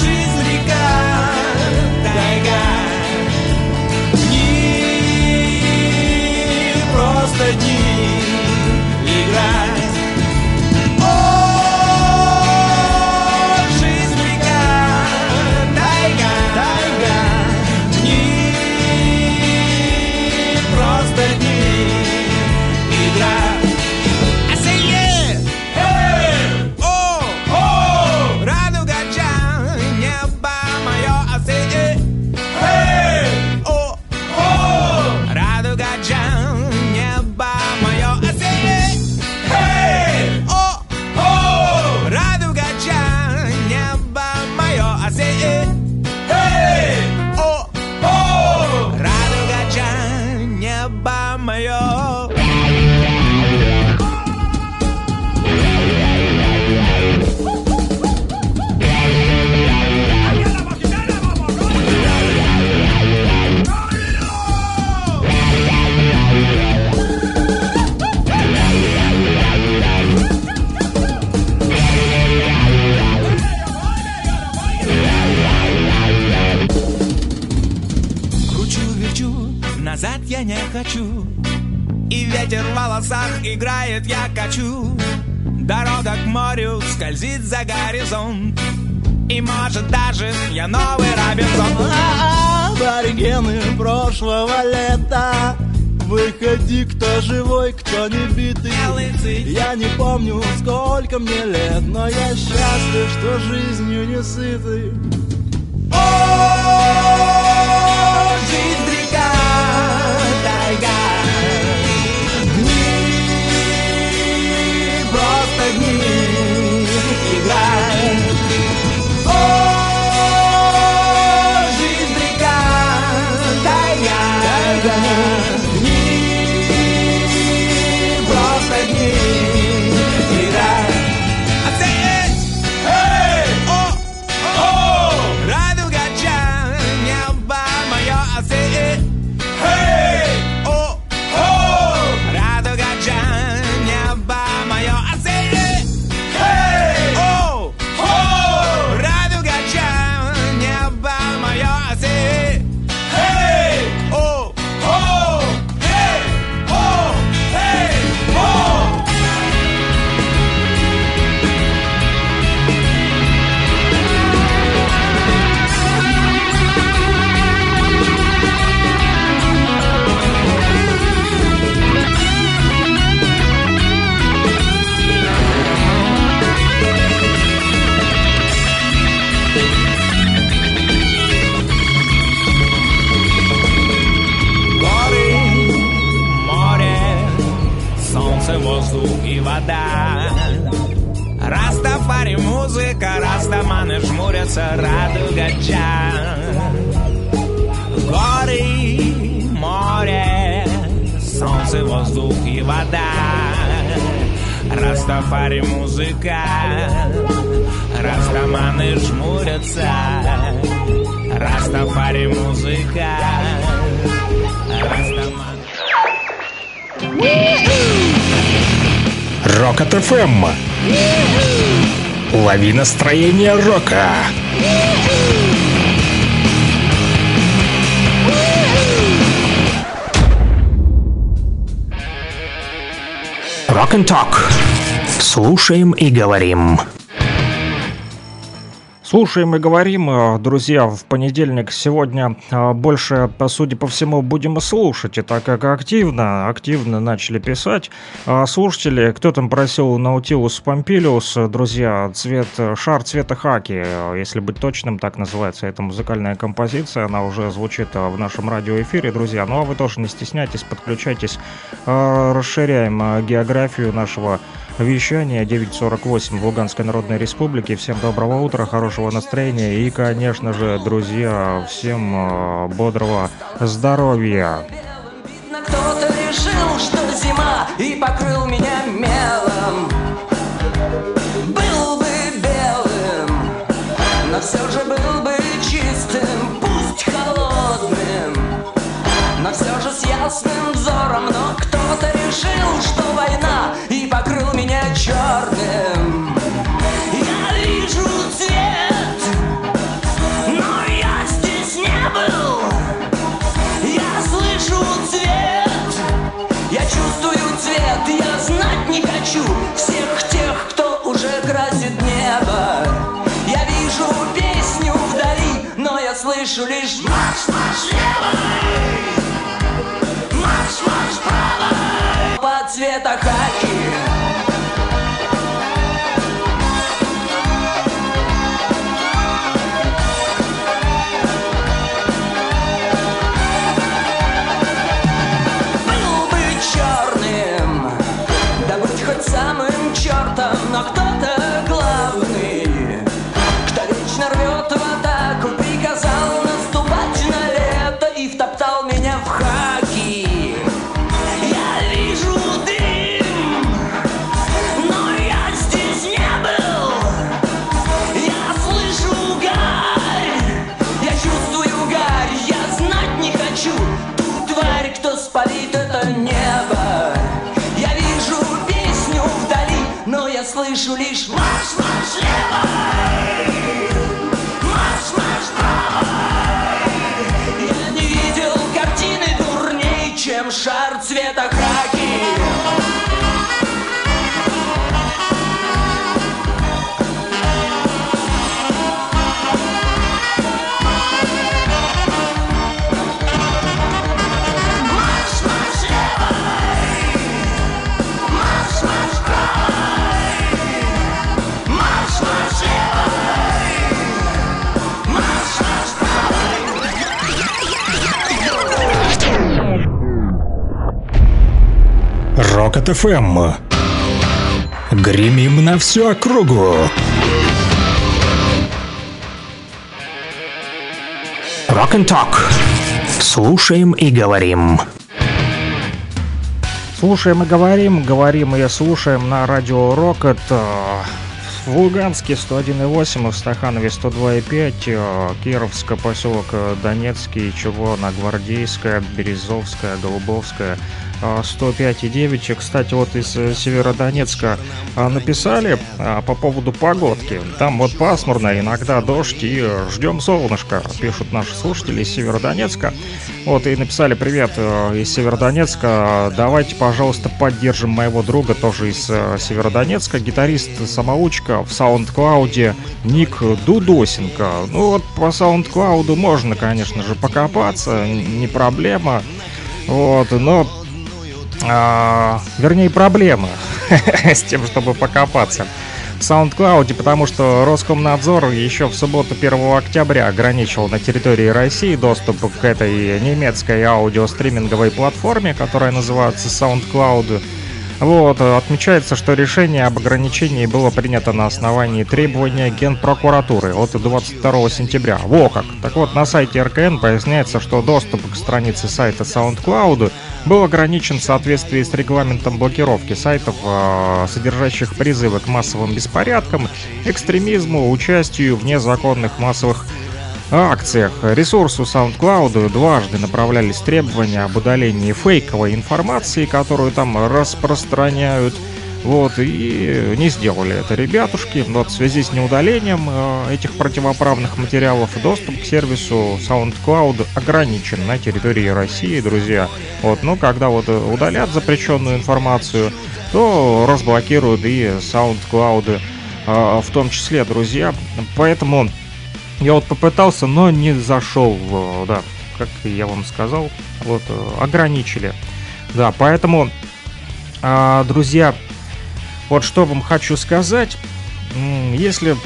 жизнь река, тайга, дни, просто дни, играть. О, жизнь река, тайга, тайга, дни, просто дни, играть. назад я не хочу. И ветер в волосах играет, я качу. Дорога к морю скользит за горизонт. И может даже я новый Робинзон. Аборигены прошлого лета, выходи, кто живой, кто не битый. Я не помню, сколько мне лет, но я счастлив, что жизнью не сытый. О, жизнь, река, тайга. Дни, просто дни, играй. О, жизнь, река, тайга. Дни, просто дни, играй. Вода. Растафари музыка, растаманы жмурятся, радуга чан. Горы, море, солнце, воздух и вода. Растафари музыка, растаманы жмурятся, растафари музыка, растаманы. Рокот эф эм. Лови настроение рока. Rock and Talk. Слушаем и говорим. Слушаем и говорим, друзья, в понедельник сегодня больше, судя по всему, будем слушать. И так как активно, активно начали писать слушатели, кто там просил Наутилус Помпилиус, друзья, цвет, шар цвета хаки, если быть точным, так называется эта музыкальная композиция, она уже звучит в нашем радиоэфире, друзья. Ну а вы тоже не стесняйтесь, подключайтесь, расширяем географию нашего вещание девять сорок восемь в Луганской Народной Республике. Всем доброго утра, хорошего настроения и, конечно же, друзья, всем бодрого здоровья. Кто-то решил, что зима, и покрыл меня мелом. Был бы белым, но все же был бы чистым, пусть холодным, но все же с ясным взором. Но кто-то решил, что война, и покрыл меня черным. Я вижу цвет, но я здесь не был. Я слышу цвет, я чувствую цвет. Я знать не хочу всех тех, кто уже красит небо. Я вижу песню вдали, но я слышу лишь марш, марш левой. Марш, марш, правой! По цвета хаки. Был бы черным, да быть хоть самым чертом, но кто-то главный, кто вечно рвет в атаку, приказал наступать на лето и втоптал меня в хаки. Слышу лишь марш, марш левой, марш, марш правой. Я не видел картины дурней. всем шар цвета хаки. Рокот эф эм. Гремим на всю округу. Rock and Talk. Слушаем и говорим. Слушаем и говорим, говорим и слушаем на радио Рокот. В Луганске сто один и восемь, в Стаханове сто два и пять, Кировска, поселок Донецкий, Червоногвардейская, Березовская, Голубовская, сто пять и девять. Кстати, вот из Северодонецка написали по поводу погодки. Там вот пасмурно, иногда дождь и ждем солнышко, пишут наши слушатели из Северодонецка. Вот и написали: привет из Северодонецка, давайте, пожалуйста, поддержим моего друга, тоже из Северодонецка, гитарист-самоучка в SoundCloud, ник Дудосенко. Ну вот по SoundCloud можно, конечно же, покопаться, не проблема. Вот, но А, вернее, проблема с тем, чтобы покопаться в SoundCloud, потому что Роскомнадзор еще в субботу первого октября ограничил на территории России доступ к этой немецкой аудиостриминговой платформе, которая называется SoundCloud. Вот, отмечается, что решение об ограничении было принято на основании требования Генпрокуратуры от двадцать второго сентября. Во как! Так вот, на сайте эр ка эн поясняется, что доступ к странице сайта SoundCloud был ограничен в соответствии с регламентом блокировки сайтов, содержащих призывы к массовым беспорядкам, экстремизму, участию в незаконных массовых акциях. Ресурсу SoundCloud дважды направлялись требования об удалении фейковой информации, которую там распространяют. Вот, и не сделали это ребятушки. Вот, в связи с неудалением этих противоправных материалов доступ к сервису SoundCloud ограничен на территории России, друзья. Вот, но когда вот удалят запрещенную информацию, то разблокируют и SoundCloud в том числе, друзья. Поэтому я вот попытался, но не зашел, да, как я вам сказал, вот, ограничили. Да, поэтому, друзья, вот что вам хочу сказать. Если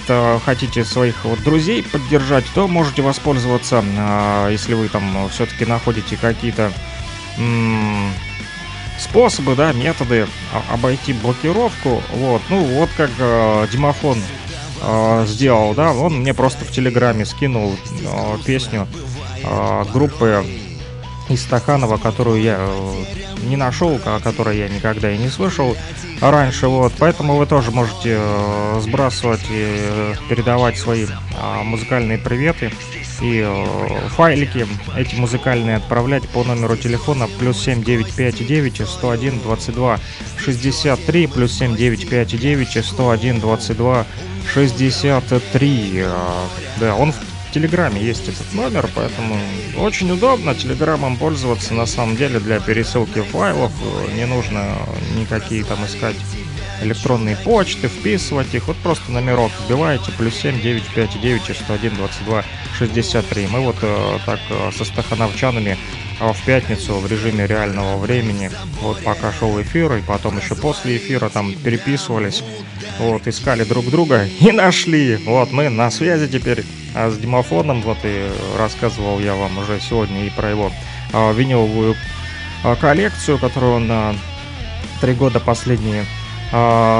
хотите своих вот друзей поддержать, то можете воспользоваться, если вы там все-таки находите какие-то способы, да, методы обойти блокировку. Вот, ну вот как Димофон сделал, да, он мне просто в Телеграме скинул э, песню э, группы из Стаханова, которую я э, не нашел, о которой я никогда и не слышал раньше, вот, поэтому вы тоже можете э, сбрасывать и э, передавать свои э, музыкальные приветы и э, файлики эти музыкальные отправлять по номеру телефона плюс семь девять пять девять сто один двадцать два шестьдесят три, плюс семь девять пять девять сто один двадцать два шестьдесят три. Да, он в Телеграме есть этот номер, поэтому очень удобно Телеграмом пользоваться на самом деле для пересылки файлов. Не нужно никакие там искать электронные почты, вписывать их. Вот просто номерок вбиваете плюс семь девять пять девять сто один двадцать два шестьдесят три. Мы вот так со стахановчанами в пятницу в режиме реального времени, вот пока шел эфир, и потом еще после эфира там переписывались, вот, искали друг друга и нашли. Вот мы на связи теперь а с Димофоном, вот и рассказывал я вам уже сегодня и про его а, виниловую а, коллекцию, которую он на три года последние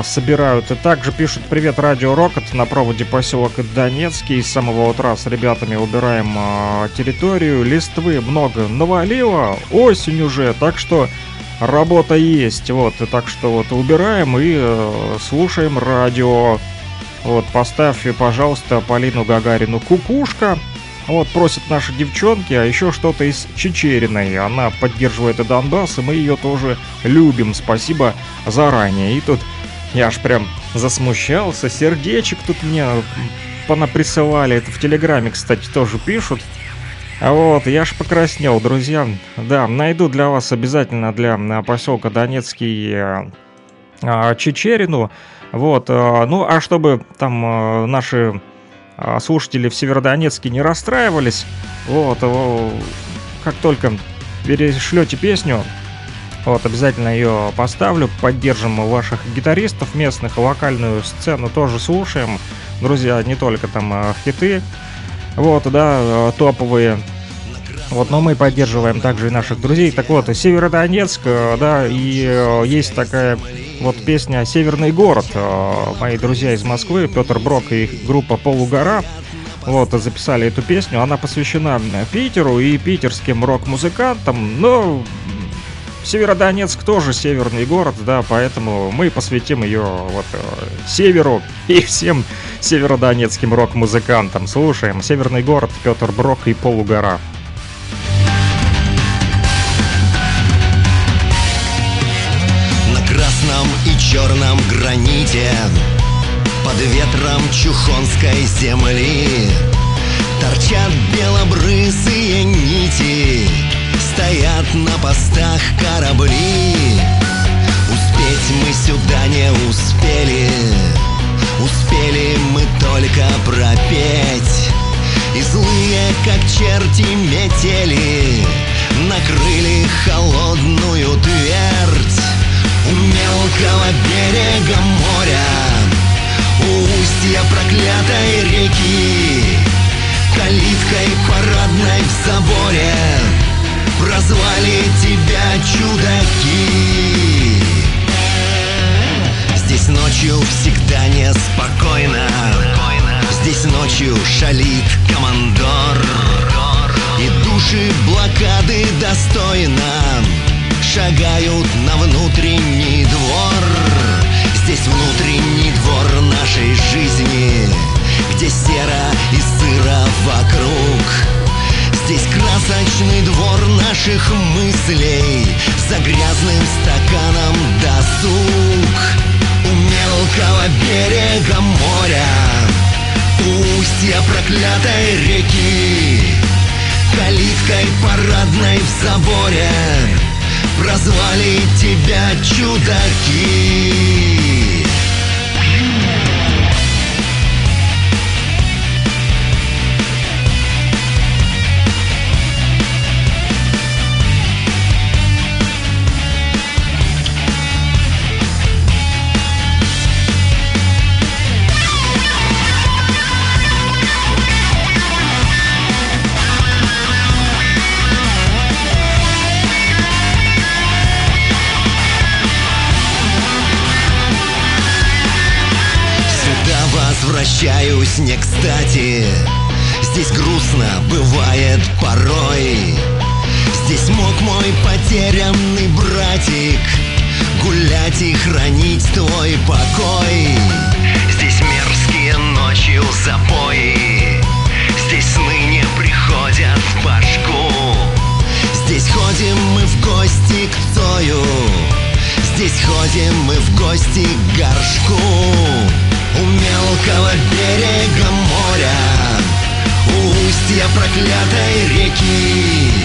собирают. И также пишут: привет, радио Рокот, на проводе поселок Донецкий. С самого утра с ребятами убираем э, территорию. Листвы много навалило, осень уже, так что работа есть. Вот, и так что вот убираем и э, слушаем радио. Вот, поставь, пожалуйста, Полину Гагарину «Кукушка». Вот, просят наши девчонки, а еще что-то из Чичериной. Она поддерживает и Донбасс, и мы ее тоже любим. Спасибо заранее. И тут я аж прям засмущался. Сердечек тут мне понаприсылали. Это в Телеграме, кстати, тоже пишут. Вот, я ж покраснел, друзья. Да, найду для вас обязательно для поселка Донецкий Чичерину. Вот, ну а чтобы там наши слушатели в Северодонецке не расстраивались, вот, как только перешлете песню, вот, обязательно ее поставлю, поддержим ваших гитаристов местных, локальную сцену тоже слушаем, друзья, не только там хиты, вот, да, топовые. Вот, но мы поддерживаем также и наших друзей. Так вот, Северодонецк, да, и есть такая вот песня «Северный город». Мои друзья из Москвы, Петр Брок и их группа «Полугора», вот, записали эту песню. Она посвящена Питеру и питерским рок-музыкантам, но Северодонецк тоже северный город, да, поэтому мы посвятим ее вот северу и всем северодонецким рок-музыкантам. Слушаем «Северный город», Петр Брок и «Полугора». В черном граните под ветром чухонской земли торчат белобрысые нити, стоят на постах корабли. Успеть мы сюда не успели, успели мы только пропеть. И злые, как черти, метели накрыли холодную твердь. У мелкого берега моря, у устья проклятой реки, калиткой парадной в заборе прозвали тебя чудаки. Здесь ночью всегда неспокойно, здесь ночью шалит командор, и души блокады достойно шагают на внутренний двор. Здесь внутренний двор нашей жизни, где серо и сыро вокруг. Здесь красочный двор наших мыслей, за грязным стаканом досуг. У мелкого берега моря, у устья проклятой реки, калиткой парадной в заборе прозвали тебя чудаки. Возвращаюсь не кстати, здесь грустно бывает порой. Здесь мог мой потерянный братик гулять и хранить твой покой. Здесь мерзкие ночью запои, здесь сны не приходят в башку. Здесь ходим мы в гости к Цою, здесь ходим мы в гости к горшку. У мелкого берега моря, у устья проклятой реки,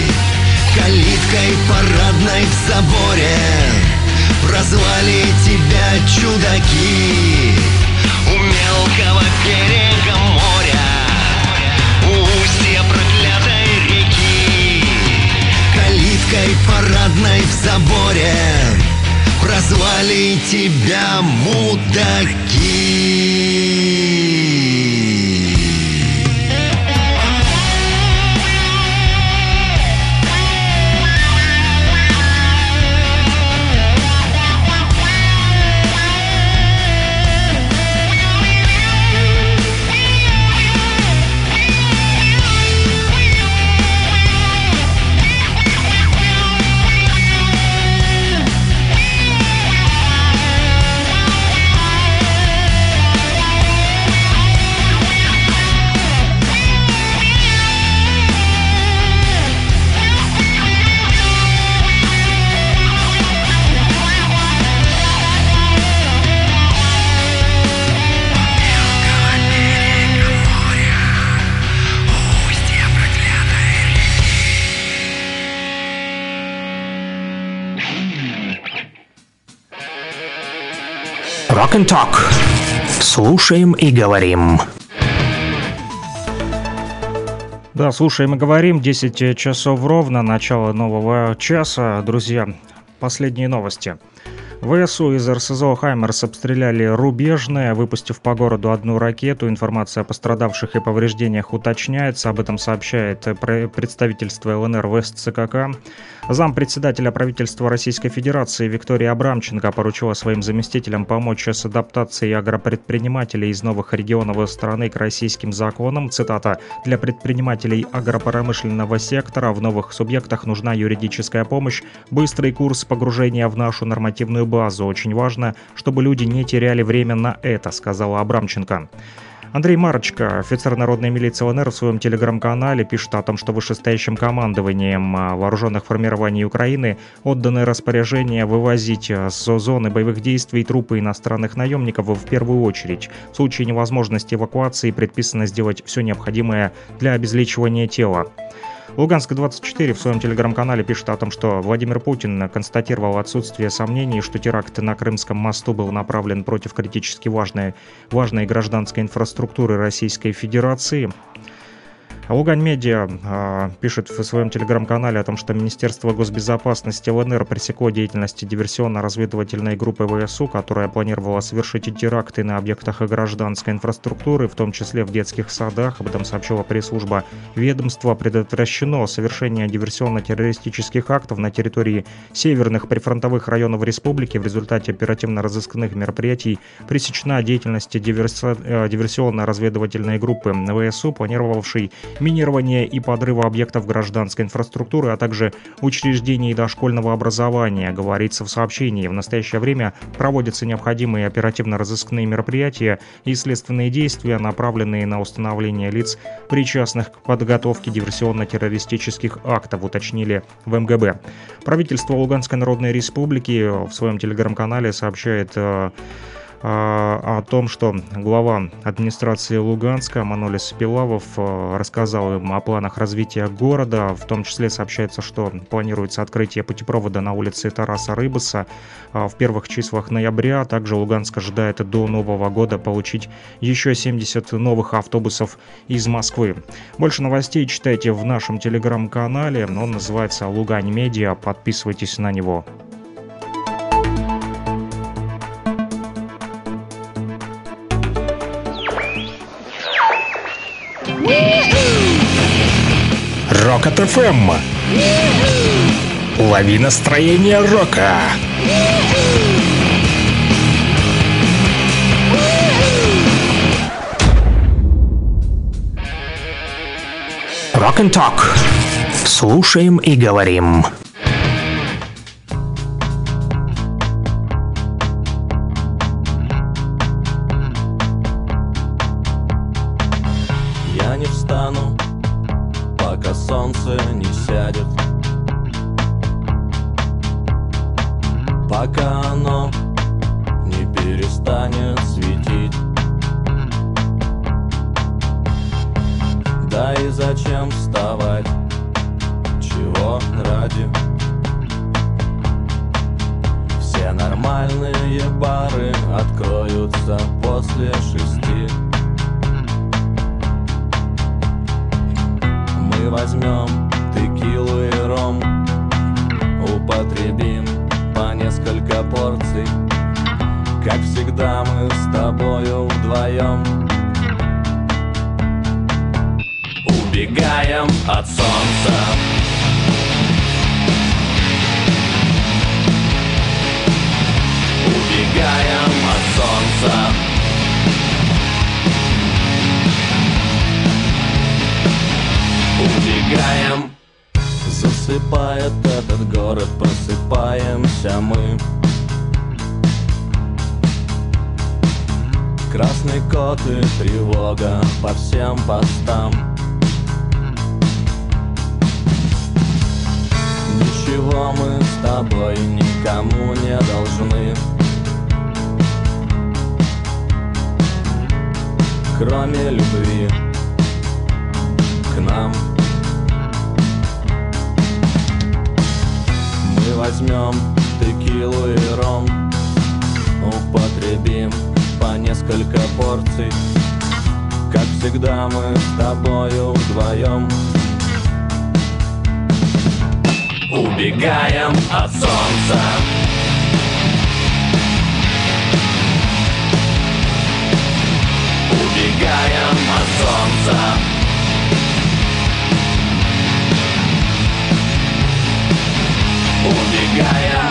калиткой парадной в заборе прозвали тебя чудаки. У мелкого берега моря, у устья проклятой реки, калиткой парадной в заборе прозвали тебя мудаки. Rock and Talk. Слушаем и говорим. Да, слушаем и говорим. десять часов ровно, начало нового часа. Друзья, последние новости. ВСУ из РСЗО «Хаймарс» обстреляли Рубежное, выпустив по городу одну ракету. Информация о пострадавших и повреждениях уточняется. Об этом сообщает представительство ЛНР в СЦКК. Зампредседателя правительства Российской Федерации Виктория Абрамченко поручила своим заместителям помочь с адаптацией агропредпринимателей из новых регионов страны к российским законам. Цитата. «Для предпринимателей агропромышленного сектора в новых субъектах нужна юридическая помощь, быстрый курс погружения в нашу нормативную базу. Очень важно, чтобы люди не теряли время на это», — сказала Абрамченко. Андрей Марочка, офицер народной милиции ЛНР, в своем телеграм-канале пишет о том, что вышестоящим командованием вооруженных формирований Украины отданы распоряжение вывозить с зоны боевых действий трупы иностранных наемников в первую очередь. В случае невозможности эвакуации предписано сделать все необходимое для обезличивания тела. Луганск двадцать четыре в своем телеграм-канале пишет о том, что Владимир Путин констатировал отсутствие сомнений, что теракт на Крымском мосту был направлен против критически важной, важной гражданской инфраструктуры Российской Федерации. Лугань-Медиа э, пишет в своем телеграм-канале о том, что Министерство госбезопасности ЛНР пресекло деятельность диверсионно-разведывательной группы ВСУ, которая планировала совершить теракты на объектах гражданской инфраструктуры, в том числе в детских садах. Об этом сообщила пресс-служба ведомства. Предотвращено совершение диверсионно-террористических актов на территории северных прифронтовых районов республики. В результате оперативно-розыскных мероприятий пресечена деятельность диверс... диверсионно-разведывательной группы ВСУ, планировавшей минирования и подрыва объектов гражданской инфраструктуры, а также учреждений дошкольного образования, говорится в сообщении. В настоящее время проводятся необходимые оперативно-розыскные мероприятия и следственные действия, направленные на установление лиц, причастных к подготовке диверсионно-террористических актов, уточнили в МГБ. Правительство Луганской Народной Республики в своем телеграм-канале сообщает о том, что глава администрации Луганска Манолис Пилавов рассказал им о планах развития города. В том числе сообщается, что планируется открытие путепровода на улице Тараса Рыбаса в первых числах ноября. Также Луганск ожидает до Нового года получить еще семьдесят новых автобусов из Москвы. Больше новостей читайте в нашем телеграм-канале. Он называется «Лугань Медиа». Подписывайтесь на него. Рокот ФМ. Лови настроение рока. Rock and Talk. Слушаем и говорим. Солнце не сядет, пока оно не перестанет светить. Да и зачем вставать? Чего ради? Все нормальные бары откроются после шести. Мы возьмем текилу и ром, употребим по несколько порций. Как всегда мы с тобою вдвоем убегаем от солнца. Убегаем от солнца. Убегаем. Засыпает этот город, просыпаемся мы. Красный кот и тревога по всем постам. Ничего мы с тобой никому не должны, кроме любви к нам. Мы возьмем текилу и ром, употребим по несколько порций. Как всегда мы с тобою вдвоем убегаем от солнца. Убегаем от солнца. Убегаем.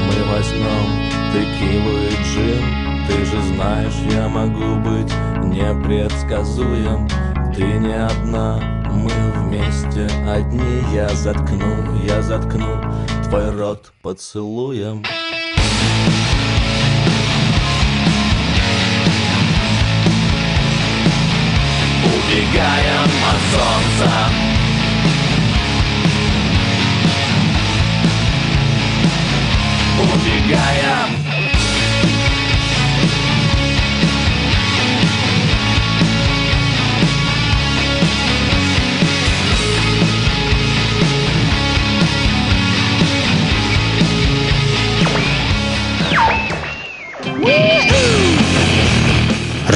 Мы во сном текилу и джин. Ты же знаешь, я могу быть непредсказуем. Ты не одна, мы вместе одни. Я заткну, я заткну твой рот поцелуем. Убегаем от солнца. Убегаем.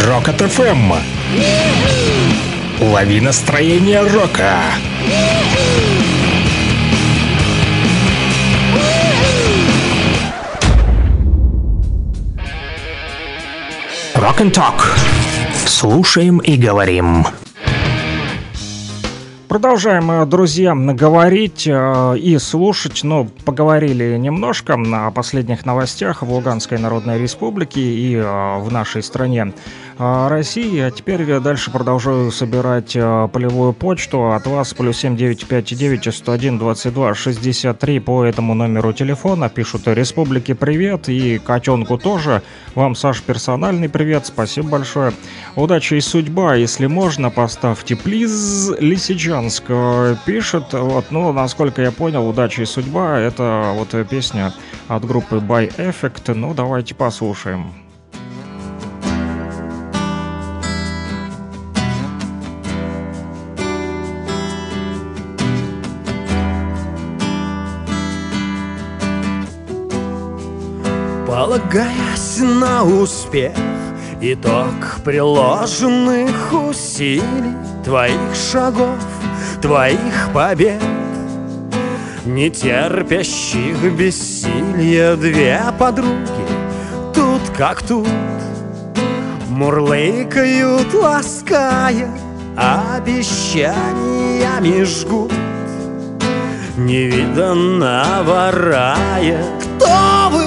Рокот эф эм. Лови настроение рока. Rock and Talk. Слушаем и говорим. Продолжаем, друзья, говорить и слушать. Ну, поговорили немножко на последних новостях в Луганской Народной Республике и в нашей стране России. А теперь я дальше продолжаю собирать полевую почту от вас. Плюс семь девять пять девять сто один двадцать два шестьдесят три по этому номеру телефона. Пишут: республике привет. И котенку тоже. Вам, Саш, персональный привет. Спасибо большое. Удачи и судьба. Если можно, поставьте плиз. Лисичанск пишет. Вот, ну, насколько я понял, удачи и судьба — это вот песня от группы By Effect. Ну, давайте послушаем. Полагаясь на успех, итог приложенных усилий, твоих шагов, твоих побед, не терпящих бессилия, две подруги тут как тут мурлыкают, лаская, обещаниями жгут невиданного рая. Кто вы?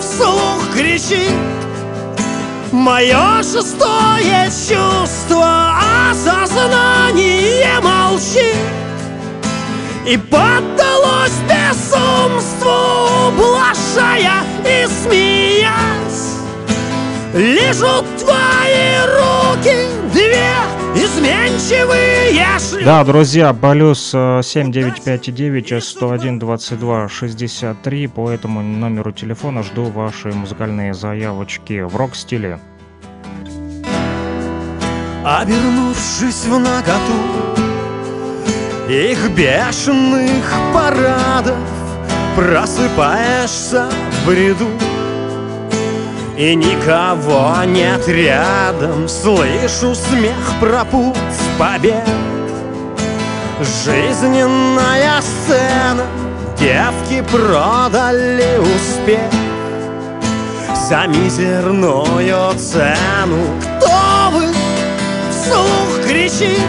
Слух кричит мое шестое чувство, а сознание молчит и поддалось безумству, блажая и смеясь. Лежат твои руки, две изменчивые. Да, друзья, плюс семь девять пять девять сто один двадцать два шестьдесят три. По этому номеру телефона жду ваши музыкальные заявочки в рок-стиле. Обернувшись в наготу их бешеных парадов, просыпаешься в бреду, и никого нет рядом. Слышу смех про путь побед. Жизненная сцена. Девки продали успех за мизерную цену. Кто вы? Вслух кричит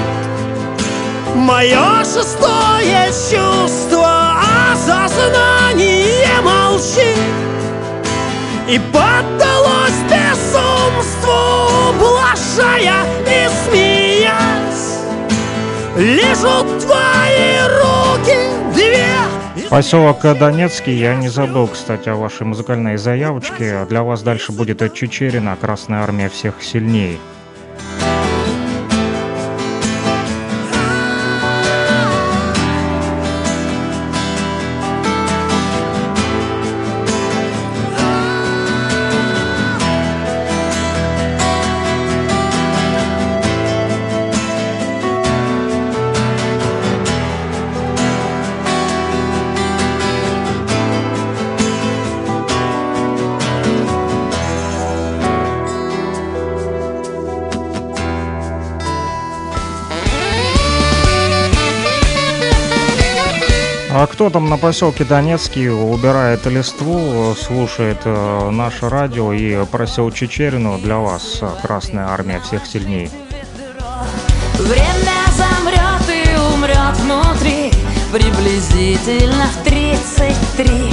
мое шестое чувство, а сознание молчит и поддалось безумству, блажая и смеясь. Лежат твои руки, две. Поселок Донецкий, я не забыл, кстати, о вашей музыкальной заявочке. Для вас дальше будет от Чичерина «Красная армия всех сильней». кто там на поселке Донецкий убирает листву, слушает э, наше радио и просил Чичерину для вас «Красная армия всех сильней». Время замрет и умрет внутри, приблизительно в тридцать три.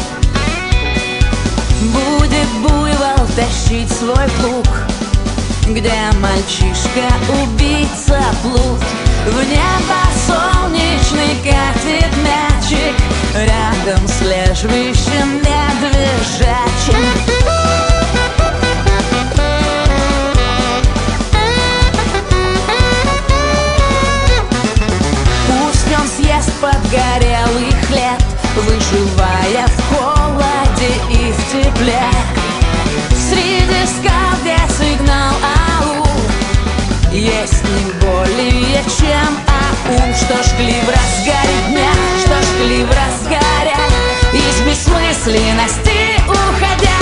Будет буйвол тащить свой плуг, где мальчишка-убийца плут. В небо солнечный катит мячик, рядом с лежащим медвежачим. Подгорелый хлеб, выживая в холоде и в тепле. Среди скал, где сигнал ау, есть не более чем ау. Что жгли в разгаре дня, что жгли в разгаре, из бессмысленности уходя.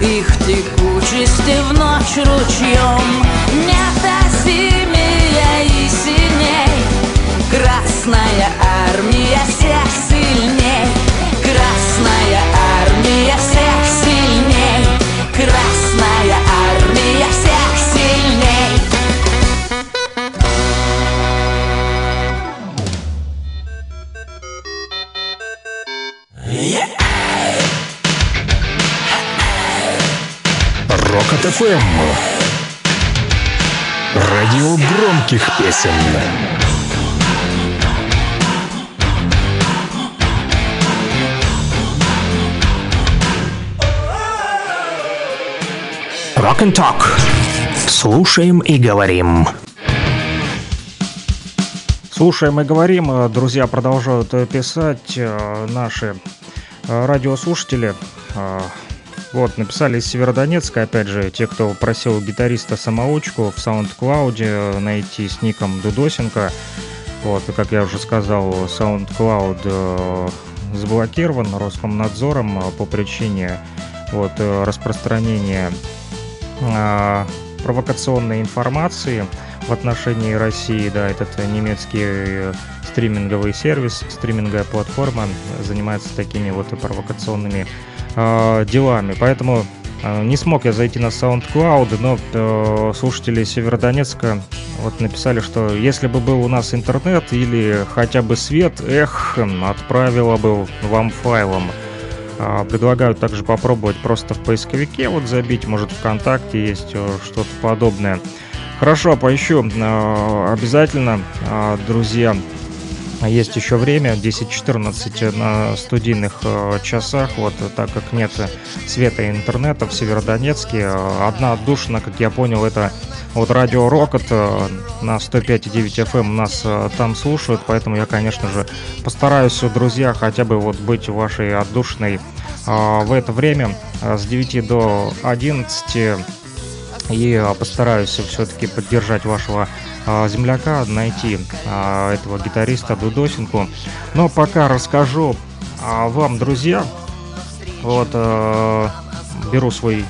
Их текучести в ночь ручьем. Нет зимия и синей, Красная армия всех сильней. Красная армия всех сильней. Красная армия всех сильней. Yeah. Рокот эф эм. Радио громких песен. Rock and Talk. Слушаем и говорим. Слушаем и говорим. Друзья продолжают писать наши радиослушатели. Вот, написали из Северодонецка, опять же, те, кто просил гитариста-самоучку в SoundCloud найти с ником Дудосенко. Вот, и, как я уже сказал, SoundCloud э, заблокирован Роскомнадзором по причине вот, распространения э, провокационной информации в отношении России. Да, этот немецкий стриминговый сервис, стриминговая платформа занимается такими вот провокационными делами, поэтому не смог я зайти на SoundCloud, но э, слушатели Северодонецка вот написали, что если бы был у нас интернет или хотя бы свет, эх, отправила бы вам файлом. Э, предлагают также попробовать просто в поисковике вот забить, может ВКонтакте есть что-то подобное. Хорошо, поищу э, обязательно, э, друзья. Есть еще время, десять четырнадцать на студийных э, часах, вот так как нет света и интернета в Северодонецке. Э, одна отдушина, как я понял, это вот радио Рокот э, на сто пять и девять эф эм нас э, там слушают, поэтому я, конечно же, постараюсь, друзья, хотя бы вот быть вашей отдушиной э, в это время э, с девяти до одиннадцати. И постараюсь все-таки поддержать вашего а, земляка, найти а, этого гитариста Дудосенко. Но пока расскажу а, вам, друзья, вот а, беру свой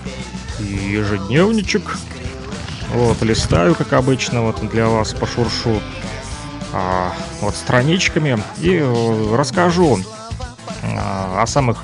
ежедневничек, вот листаю, как обычно, вот для вас пошуршу а, вот страничками и а, расскажу а, о самых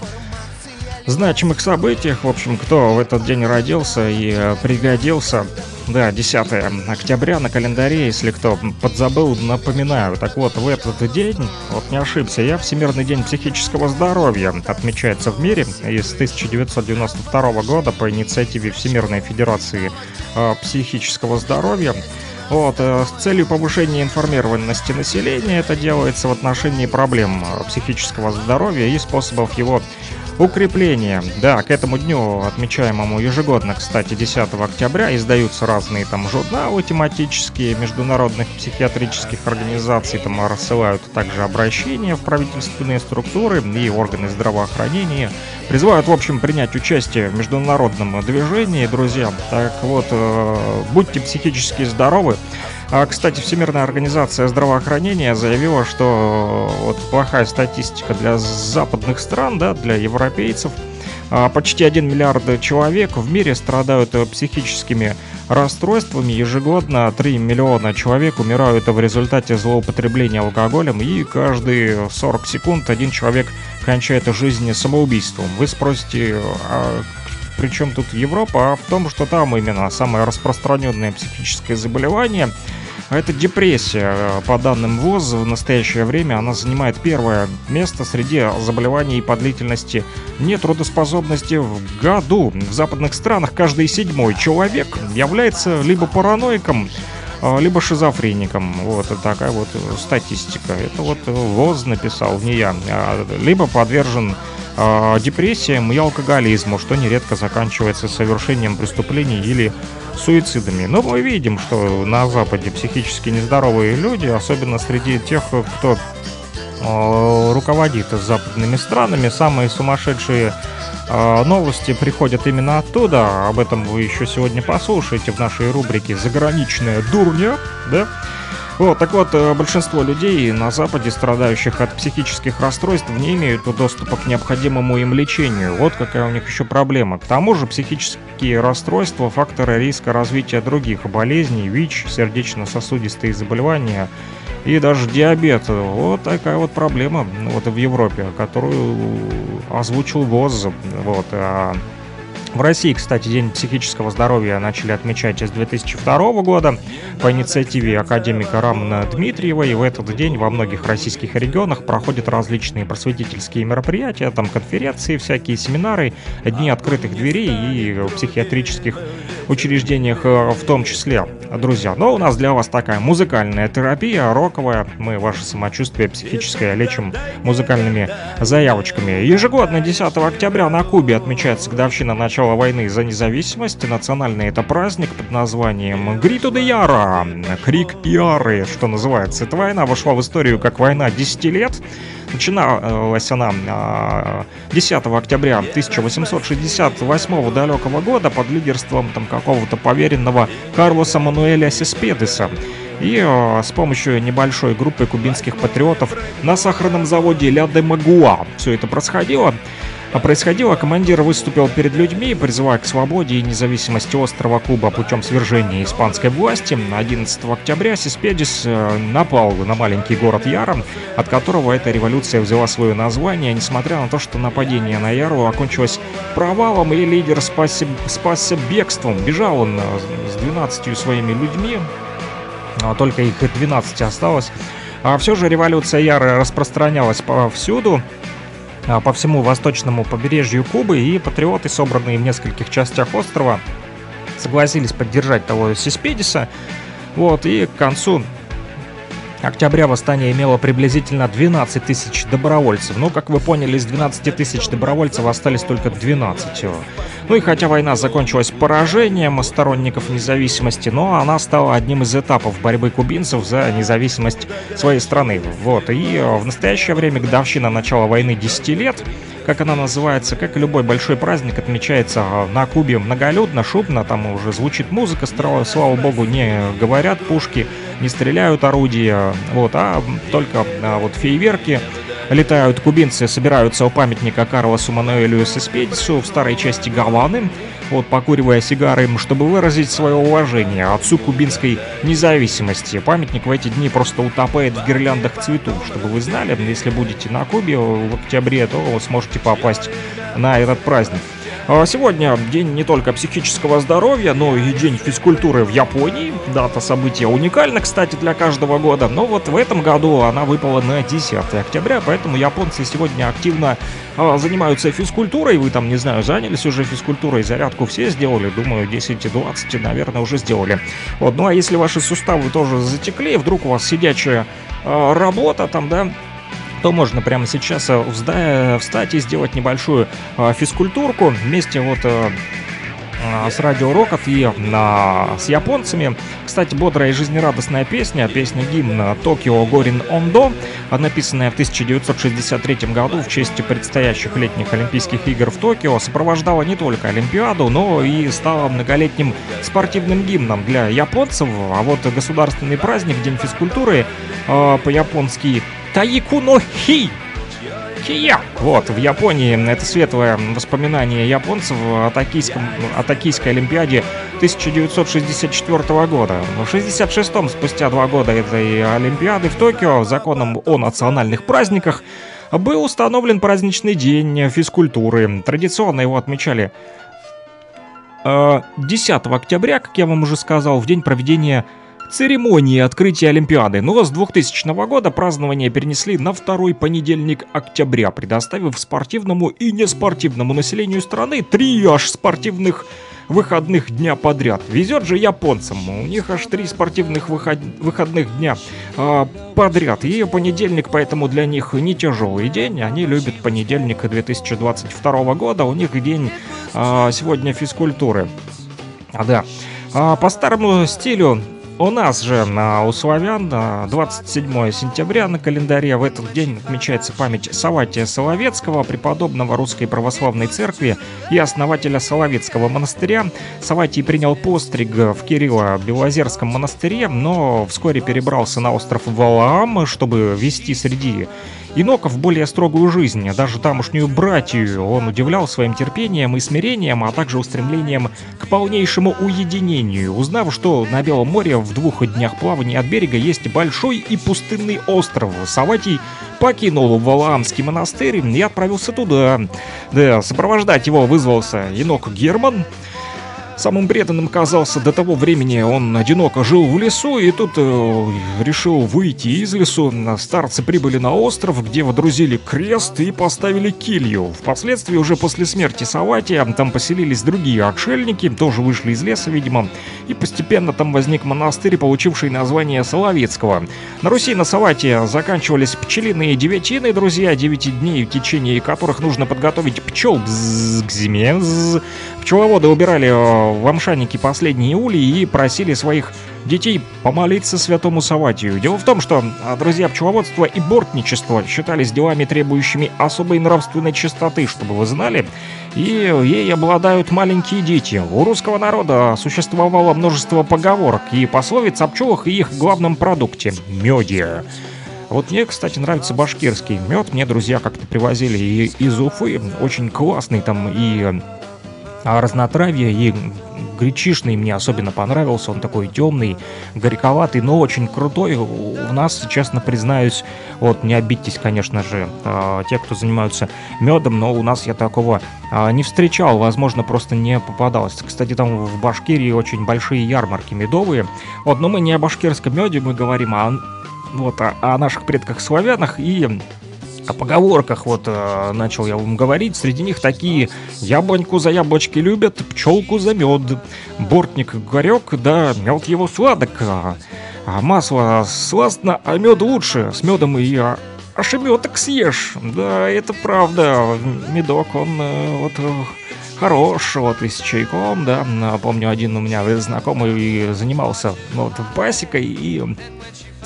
значимых событиях, в общем, кто в этот день родился и пригодился. Да, десятое октября на календаре, если кто подзабыл, напоминаю. Так вот, в этот день, вот не ошибся я, Всемирный день психического здоровья отмечается в мире. И с тысяча девятьсот девяносто второго года по инициативе Всемирной Федерации э, психического здоровья. Вот, э, с целью повышения информированности населения это делается в отношении проблем психического здоровья и способов его Укрепление. Да, к этому дню, отмечаемому ежегодно, кстати, десятого октября, издаются разные там журналы тематические международных психиатрических организаций, там рассылают также обращения в правительственные структуры и органы здравоохранения, призывают, в общем, принять участие в международном движении, друзья. Так вот, будьте психически здоровы. А, кстати, Всемирная организация здравоохранения заявила, что вот плохая статистика для западных стран, да, для европейцев. А, почти один миллиард человек в мире страдают психическими расстройствами. Ежегодно три миллиона человек умирают в результате злоупотребления алкоголем. И каждые сорок секунд один человек кончает жизнь самоубийством. Вы спросите, а при чем тут Европа? А в том, что там именно самое распространенное психическое заболевание — это депрессия. По данным ВОЗ, в настоящее время она занимает первое место среди заболеваний по длительности нетрудоспособности в году. В западных странах каждый седьмой человек является либо параноиком, либо шизофреником. Вот такая вот статистика. Это вот ВОЗ написал, не я. Либо подвержен депрессиям и алкоголизму, что нередко заканчивается совершением преступлений или суицидами. Но мы видим, что на Западе психически нездоровые люди, особенно среди тех, кто э, руководит западными странами, самые сумасшедшие э, новости приходят именно оттуда. Об этом вы еще сегодня послушаете в нашей рубрике «Заграничная дурня», да? Вот, так вот, большинство людей на Западе, страдающих от психических расстройств, не имеют доступа к необходимому им лечению. Вот какая у них еще проблема. К тому же психические расстройства — факторы риска развития других болезней, ВИЧ, сердечно-сосудистые заболевания и даже диабет. Вот такая вот проблема вот в Европе, которую озвучил ВОЗ. Вот. В России, кстати, День психического здоровья начали отмечать с две тысячи второго года по инициативе академика Рамна Дмитриева, и в этот день во многих российских регионах проходят различные просветительские мероприятия, там конференции, всякие семинары, дни открытых дверей и в психиатрических учреждениях в том числе, друзья. Но у нас для вас такая музыкальная терапия, роковая. Мы ваше самочувствие психическое лечим музыкальными заявочками. Ежегодно десятого октября на Кубе отмечается годовщина начала войны за независимость. Национальный это праздник под названием «Гриту де Яра», «Крик Яры», что называется. Эта война вошла в историю как война десяти лет. Начиналась она десятого октября тысяча восемьсот шестьдесят восьмого далекого года под лидерством там какого-то поверенного Карлоса Мануэля Сеспедеса. И э, с помощью небольшой группы кубинских патриотов на сахарном заводе «Ля де Магуа» все это происходило. происходило, командир выступил перед людьми, призывая к свободе и независимости острова Куба путем свержения испанской власти. одиннадцатого октября Сеспедес напал на маленький город Яра, от которого эта революция взяла свое название, несмотря на то, что нападение на Яру окончилось провалом, и лидер спасся, спасся бегством. Бежал он с двенадцатью своими людьми, а только их двенадцать осталось. А все же революция Яры распространялась повсюду, по всему восточному побережью Кубы, и патриоты, собранные в нескольких частях острова, согласились поддержать того Сеспедеса. Вот, и к концу октября восстание имело приблизительно двенадцать тысяч добровольцев. Но, как вы поняли, из двенадцати тысяч добровольцев остались только двенадцать. Ну и хотя война закончилась поражением сторонников независимости, но она стала одним из этапов борьбы кубинцев за независимость своей страны. Вот, и в настоящее время годовщина начала войны десяти лет, как она называется, как и любой большой праздник, отмечается на Кубе многолюдно, шумно, там уже звучит музыка, слава богу, не говорят пушки, не стреляют орудия, вот, а только а, вот фейерверки летают. Кубинцы собираются у памятника Карлосу Мануэлю Сеспедесу в старой части Гаваны, вот, покуривая сигары, чтобы выразить свое уважение отцу кубинской независимости. Памятник в эти дни просто утопает в гирляндах цветов, чтобы вы знали. Если будете на Кубе в октябре, то вы сможете попасть на этот праздник. Сегодня день не только психического здоровья, но и день физкультуры в Японии. Дата события уникальна, кстати, для каждого года, но вот в этом году она выпала на десятое октября, поэтому японцы сегодня активно а, занимаются физкультурой. Вы там, не знаю, занялись уже физкультурой, зарядку все сделали, думаю, десять и двадцать, наверное, уже сделали. Вот, ну а если ваши суставы тоже затекли, вдруг у вас сидячая а, работа там, да, то можно прямо сейчас встать и сделать небольшую физкультурку вместе вот с радио Рокот и а, с японцами. Кстати, бодрая и жизнерадостная песня, песня гимн Токио Горин Ондо, написанная в тысяча девятьсот шестьдесят третьем году в честь предстоящих летних Олимпийских игр в Токио, сопровождала не только Олимпиаду, но и стала многолетним спортивным гимном для японцев. А вот государственный праздник, День физкультуры, а, по-японски «Таикуно-хи». Вот, в Японии это светлое воспоминание японцев о токийском, о токийской Олимпиаде тысяча девятьсот шестьдесят четвёртого года. В шестьдесят шестом, спустя два года этой Олимпиады в Токио, законом о национальных праздниках был установлен праздничный день физкультуры. Традиционно его отмечали десятого октября, как я вам уже сказал, в день проведения церемонии открытия Олимпиады, но с двухтысячного года празднование перенесли на второй понедельник октября, предоставив спортивному и неспортивному населению страны три аж спортивных выходных дня подряд. Везет же японцам, у них аж три спортивных выход... выходных дня э, подряд, и понедельник поэтому для них не тяжелый день, они любят понедельник две тысячи двадцать второго года, у них день э, сегодня физкультуры. А да, а по старому стилю у нас же, у славян, двадцать седьмого сентября на календаре. В этот день отмечается память Савватия Соловецкого, преподобного Русской Православной Церкви и основателя Соловецкого монастыря. Савватий принял постриг в Кирилло-Белозерском монастыре, но вскоре перебрался на остров Валаам, чтобы вести среди иноков более строгую жизнь. Даже тамошнюю братью он удивлял своим терпением и смирением, а также устремлением к полнейшему уединению. Узнав, что на Белом море в двух днях плавания от берега есть большой и пустынный остров, Савватий покинул Валаамский монастырь и отправился туда. Да, сопровождать его вызвался инок Герман. Самым преданным казался до того времени, он одиноко жил в лесу, и тут э, решил выйти из лесу. Старцы прибыли на остров, где водрузили крест и поставили келью. Впоследствии, уже после смерти Савватия, там поселились другие отшельники, тоже вышли из леса, видимо, и постепенно там возник монастырь, получивший название Соловецкого. На Руси на Савватия заканчивались пчелиные девятины, друзья, девять дней, в течение которых нужно подготовить пчел к зиме. Пчеловоды убирали в амшаннике последние улей и просили своих детей помолиться святому Савватию. Дело в том, что, друзья, пчеловодство и бортничество считались делами, требующими особой нравственной чистоты, чтобы вы знали, и ей обладают маленькие дети. У русского народа существовало множество поговорок и пословиц о пчелах и их главном продукте – меде. Вот мне, кстати, нравится башкирский мед. Мне друзья как-то привозили и из Уфы, очень классный там и... А разнотравье и гречишный мне особенно понравился. Он такой темный, горьковатый, но очень крутой. У нас, честно признаюсь, вот не обидьтесь, конечно же, те, кто занимаются медом, но у нас я такого не встречал, возможно, просто не попадалось. Кстати, там в Башкирии очень большие ярмарки медовые. Вот, но мы не о башкирском меде, мы говорим о, вот, о наших предках-славянах и... О поговорках вот э, начал я вам говорить. Среди них такие: яблоньку за яблочки любят, пчелку за мед, бортник горек, да мед его сладок, а масло сластно, а мед лучше, с медом и а, ошеметок съешь. Да, это правда, медок он э, вот хорош, вот и с чайком, да. Помню, один у меня знакомый занимался вот пасекой, и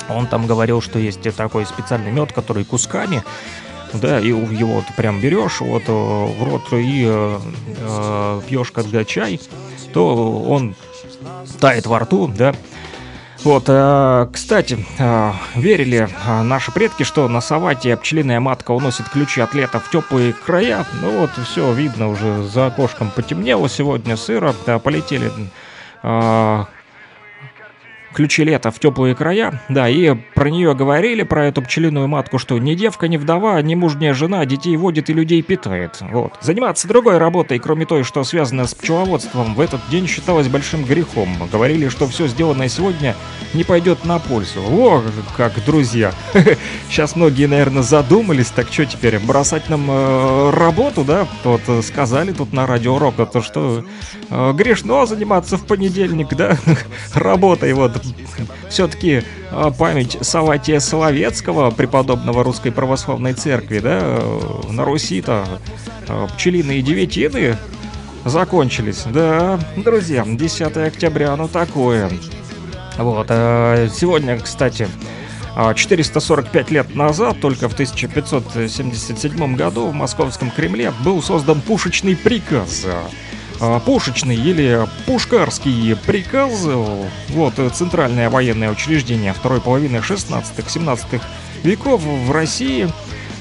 он там говорил, что есть такой специальный мед, который кусками, да, и его ты прям берешь вот в рот и э, пьешь когда чай, то он тает во рту, да. Вот, э, кстати, э, верили наши предки, что на Савватия пчелиная матка уносит ключи от лета в теплые края. Ну вот, все видно уже, за окошком потемнело, сегодня сыро, да, полетели... Э, ключи лета в теплые края, да, и про нее говорили, про эту пчелиную матку, что ни девка, ни вдова, ни мужняя жена детей водит и людей питает, вот. Заниматься другой работой, кроме той, что связано с пчеловодством, в этот день считалось большим грехом. Говорили, что все сделанное сегодня не пойдет на пользу. О, как, друзья, сейчас многие, наверное, задумались, так что теперь, бросать нам работу, да, вот сказали тут на радио Рокот, то что грешно заниматься в понедельник, да, работой, вот, все-таки память Савватия Соловецкого, преподобного Русской Православной Церкви, да, на Руси-то пчелиные деветины закончились. Да, друзья, десятое октября, оно такое. Вот, сегодня, кстати, четыреста сорок пять лет назад, только в тысяча пятьсот семьдесят седьмом году в Московском Кремле был создан пушечный приказ. Пушечный или пушкарский приказ, вот, центральное военное учреждение второй половины шестнадцатого-семнадцатого веков в России,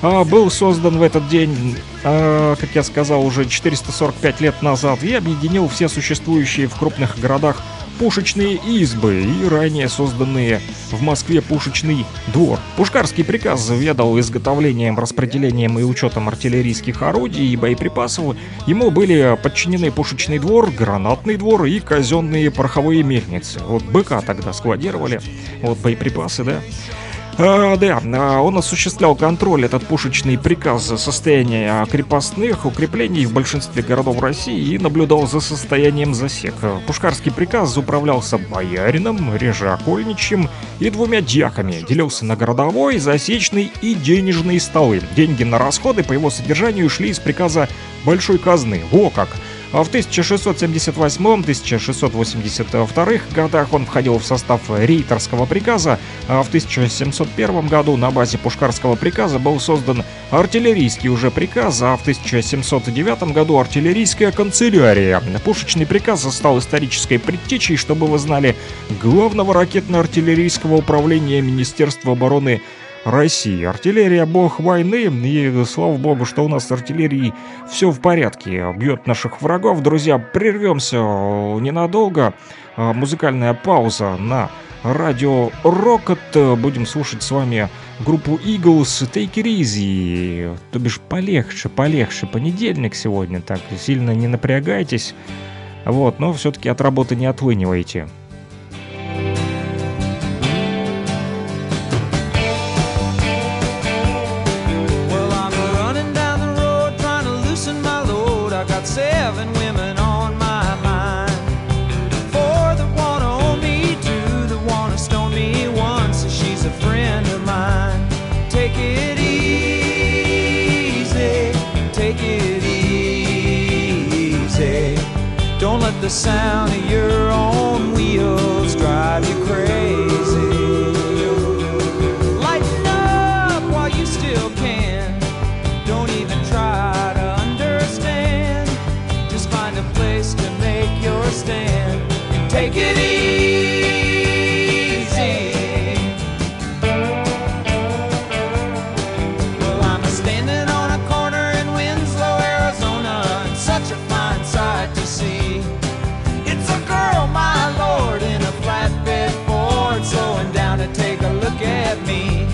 был создан в этот день, как я сказал, уже четыреста сорок пять лет назад, и объединил все существующие в крупных городах пушечные избы и ранее созданные в Москве пушечный двор. Пушкарский приказ ведал изготовлением, распределением и учетом артиллерийских орудий и боеприпасов. Ему были подчинены пушечный двор, гранатный двор и казенные пороховые мельницы. Вот быка тогда складировали, вот боеприпасы, да. А, да, он осуществлял контроль, этот пушечный приказ, за состояние крепостных укреплений в большинстве городов России и наблюдал за состоянием засек. Пушкарский приказ управлялся боярином, реже окольничьим и двумя дьяками, делился на городовой, засечный и денежные столы. Деньги на расходы по его содержанию шли из приказа большой казны. Во как! А в тысяча шестьсот семьдесят восьмом — тысяча шестьсот восемьдесят втором годах он входил в состав рейтерского приказа, а в тысяча семьсот первом году на базе пушкарского приказа был создан артиллерийский уже приказ, а в тысяча семьсот девятом году артиллерийская канцелярия. Пушечный приказ стал исторической предтечей, чтобы вы знали, главного ракетно-артиллерийского управления Министерства обороны России. Артиллерия — бог войны, и слава богу, что у нас с артиллерией все в порядке, бьет наших врагов. Друзья, прервемся ненадолго, музыкальная пауза на радио Рокот, будем слушать с вами группу Eagles, Take It Easy, то бишь полегче, полегче, понедельник сегодня, так сильно не напрягайтесь, вот, но все-таки от работы не отлынивайте. Seven women on my mind, four that wanna own me, two that wanna stone me, one says she's a friend of mine. Take it easy, take it easy. Don't let the sound of your own wheels drive you crazy. Lighten up while you still can, don't even try to to make your stand and take it easy. Well, I'm standing on a corner in Winslow, Arizona, and such a fine sight to see. It's a girl, my lord, in a flatbed Ford, slowing down to take a look at me.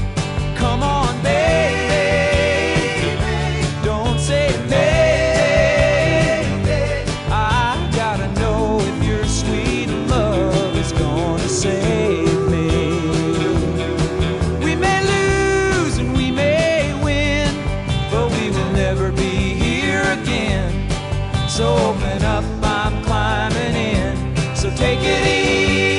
Come on, baby, don't say baby. Save me. We may lose and we may win, but we will never be here again. So open up, I'm climbing in. So take it easy.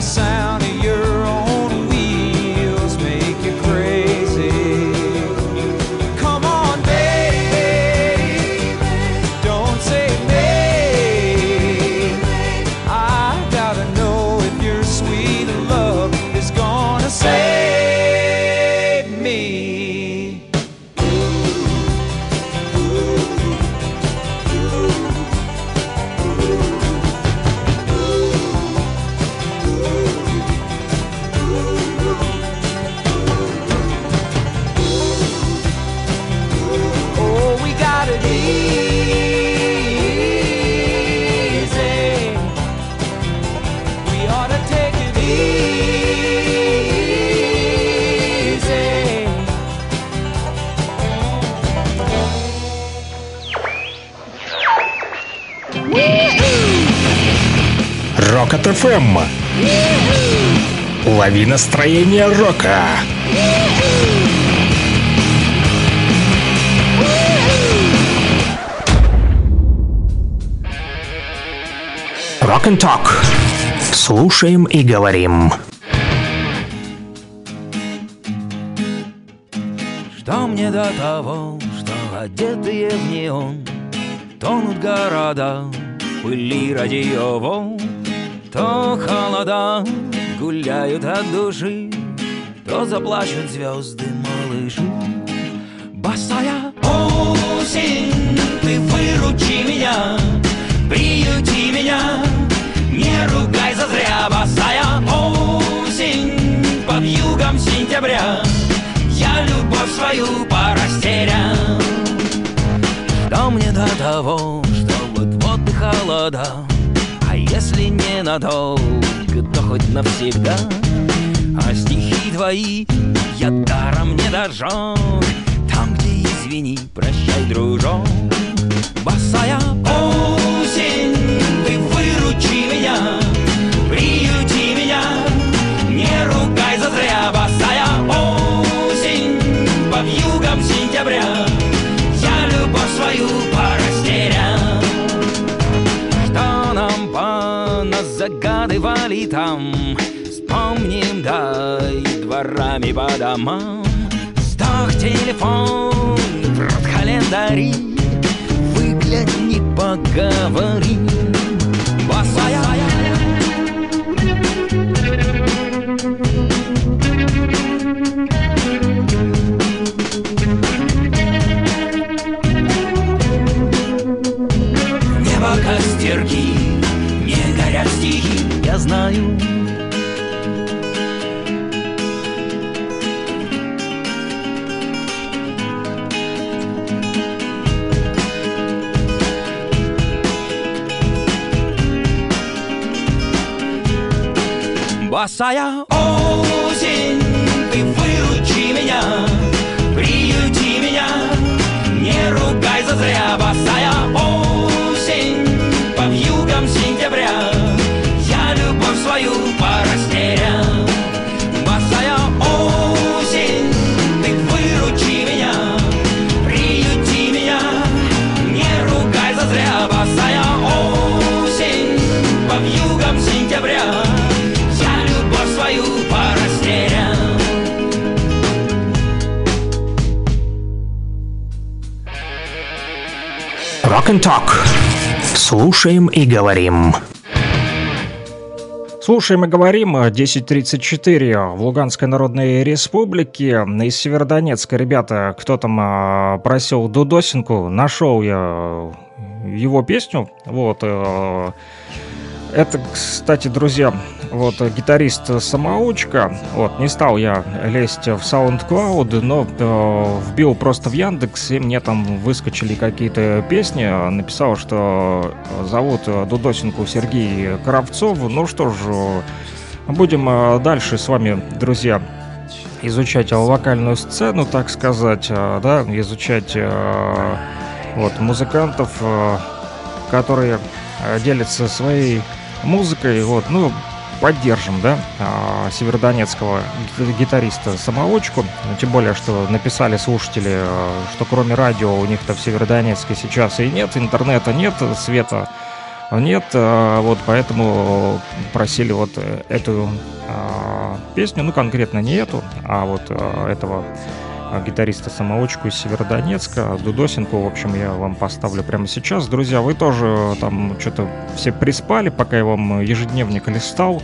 Sound of your own wheels make you crazy. Come on, baby, don't say baby. I gotta know if your sweet love is gonna save me. Ooh, ooh, ooh, ooh. Рокот-ФМ. Лови настроение рока. Rock and Talk. Слушаем и говорим. Что мне до того, что одетые в неон тонут города, пыли радиоволн, то холода гуляют от души, то заплачут звезды малыши. Босая осень, ты выручи меня, приюти меня, не ругай зазря. Босая осень, под югом сентября, я любовь свою порастерял. Что мне до того, что вот-вот и холода, а если ненадолго, то хоть навсегда. А стихи твои я даром не дожжу, там, где извини, прощай, дружок. Босая осень, ты выручи меня, приюти меня, не ругай зазря. Босая осень, по вьюгам сентября, я любовь свою порастерял. Что нам поназагадывали там, вспомним, дай дворами по домам. Сдох телефон, прут календари, не поговорим. Босая. Небо костерки, не горят стихи, я знаю. Босая осень, ты выручи меня, приюти меня, не ругай зазря. Босая осень, по вьюгам сентября, я любовь свою порастерял. Босая осень, ты выручи меня, приюти меня, не ругай зазря. Босая осень, по вьюгам сентября, Rock and Talk. Слушаем и говорим. Слушаем и говорим. десять тридцать четыре в Луганской Народной Республике. Из Северодонецка, ребята, кто там просил Дудосенку, нашел я его песню. Вот. Это, кстати, друзья, вот гитарист-самоучка. Вот, не стал я лезть в SoundCloud, но э, вбил просто в Яндекс, и мне там выскочили какие-то песни. Написал, что зовут Дудосенку Сергей Кравцов. Ну что ж, будем дальше с вами, друзья, изучать локальную сцену, так сказать, да, изучать э, вот, музыкантов, э, которые делятся своей музыкой, вот, ну, поддержим, да, северодонецкого гитариста-самоучку, тем более, что написали слушатели, что кроме радио у них-то в Северодонецке сейчас и нет, интернета нет, света нет, вот, поэтому просили вот эту а, песню, ну, конкретно не эту, а вот а, этого гитариста-самоучку из Северодонецка, Дудосенко, в общем, я вам поставлю прямо сейчас. Друзья, вы тоже там что-то все приспали, пока я вам ежедневник листал.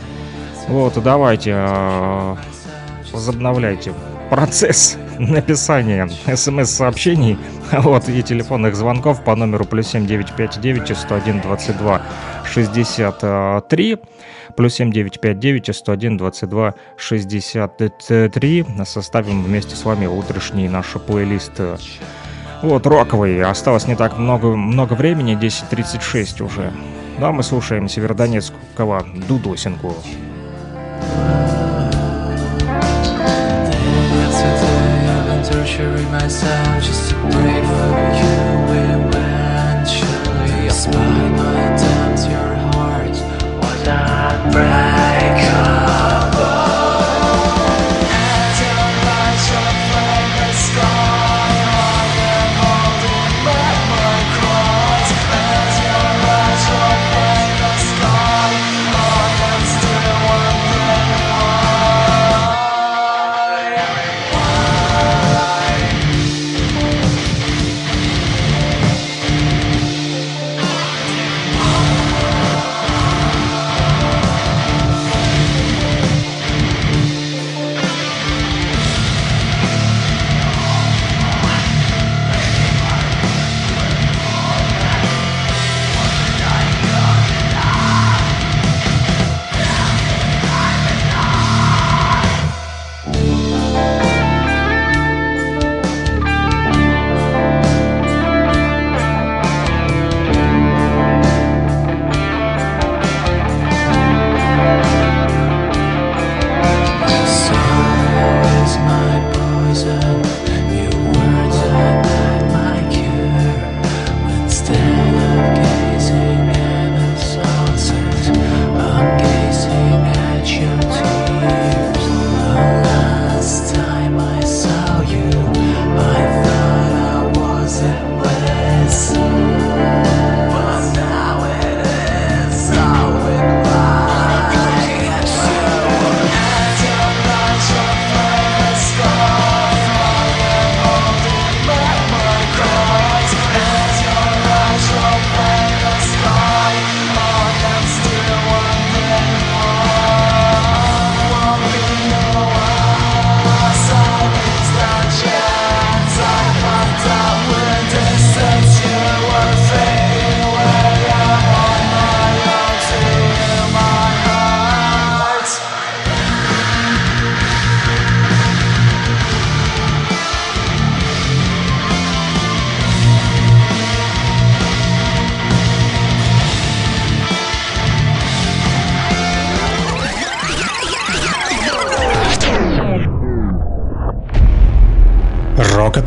Вот, давайте, возобновляйте процесс написания смс-сообщений, вот, и телефонных звонков по номеру плюс семь девять пять девять сто один двадцать два шестьдесят три. Плюс семь девять пять девять сто один двадцать два шестьдесят три. Составим вместе с вами утрешний наш плейлист. Вот, роковый. Осталось не так много, много времени, десять тридцать шесть уже. Да, мы слушаем северодонецкого Дудосенку. I'm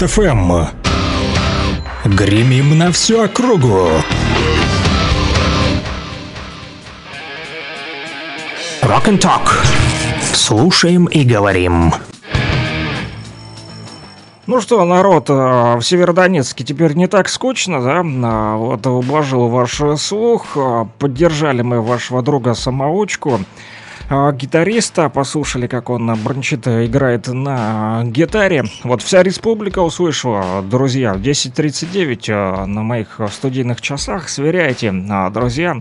Рокот-ФМ. Гремим на всю округу. Rock and Talk. Слушаем и говорим. Ну что, народ, в Северодонецке теперь не так скучно, да? Вот ублажил ваш слух. Поддержали мы вашего друга-самоучку, гитариста, послушали, как он брончит, играет на гитаре. Вот вся республика услышала, друзья. В десять тридцать девять на моих студийных часах, сверяйте, друзья.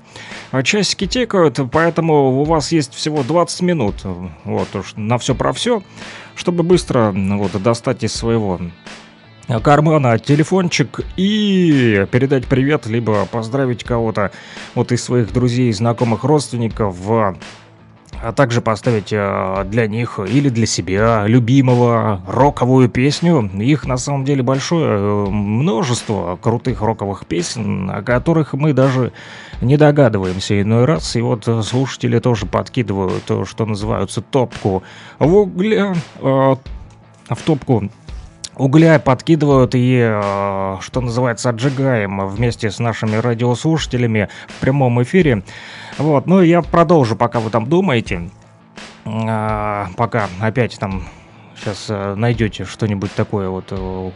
Часики тикают, поэтому у вас есть всего двадцать минут, вот уж на все про все, чтобы быстро вот достать из своего кармана телефончик и передать привет, либо поздравить кого-то вот из своих друзей, знакомых, родственников, а также поставить для них или для себя любимого роковую песню. Их на самом деле большое множество крутых роковых песен, о которых мы даже не догадываемся иной раз. И вот слушатели тоже подкидывают, что называется, топку в угля, в топку угля подкидывают, и, что называется, отжигаем вместе с нашими радиослушателями в прямом эфире. Вот, ну и я продолжу, пока вы там думаете, а, пока опять там сейчас найдете что-нибудь такое вот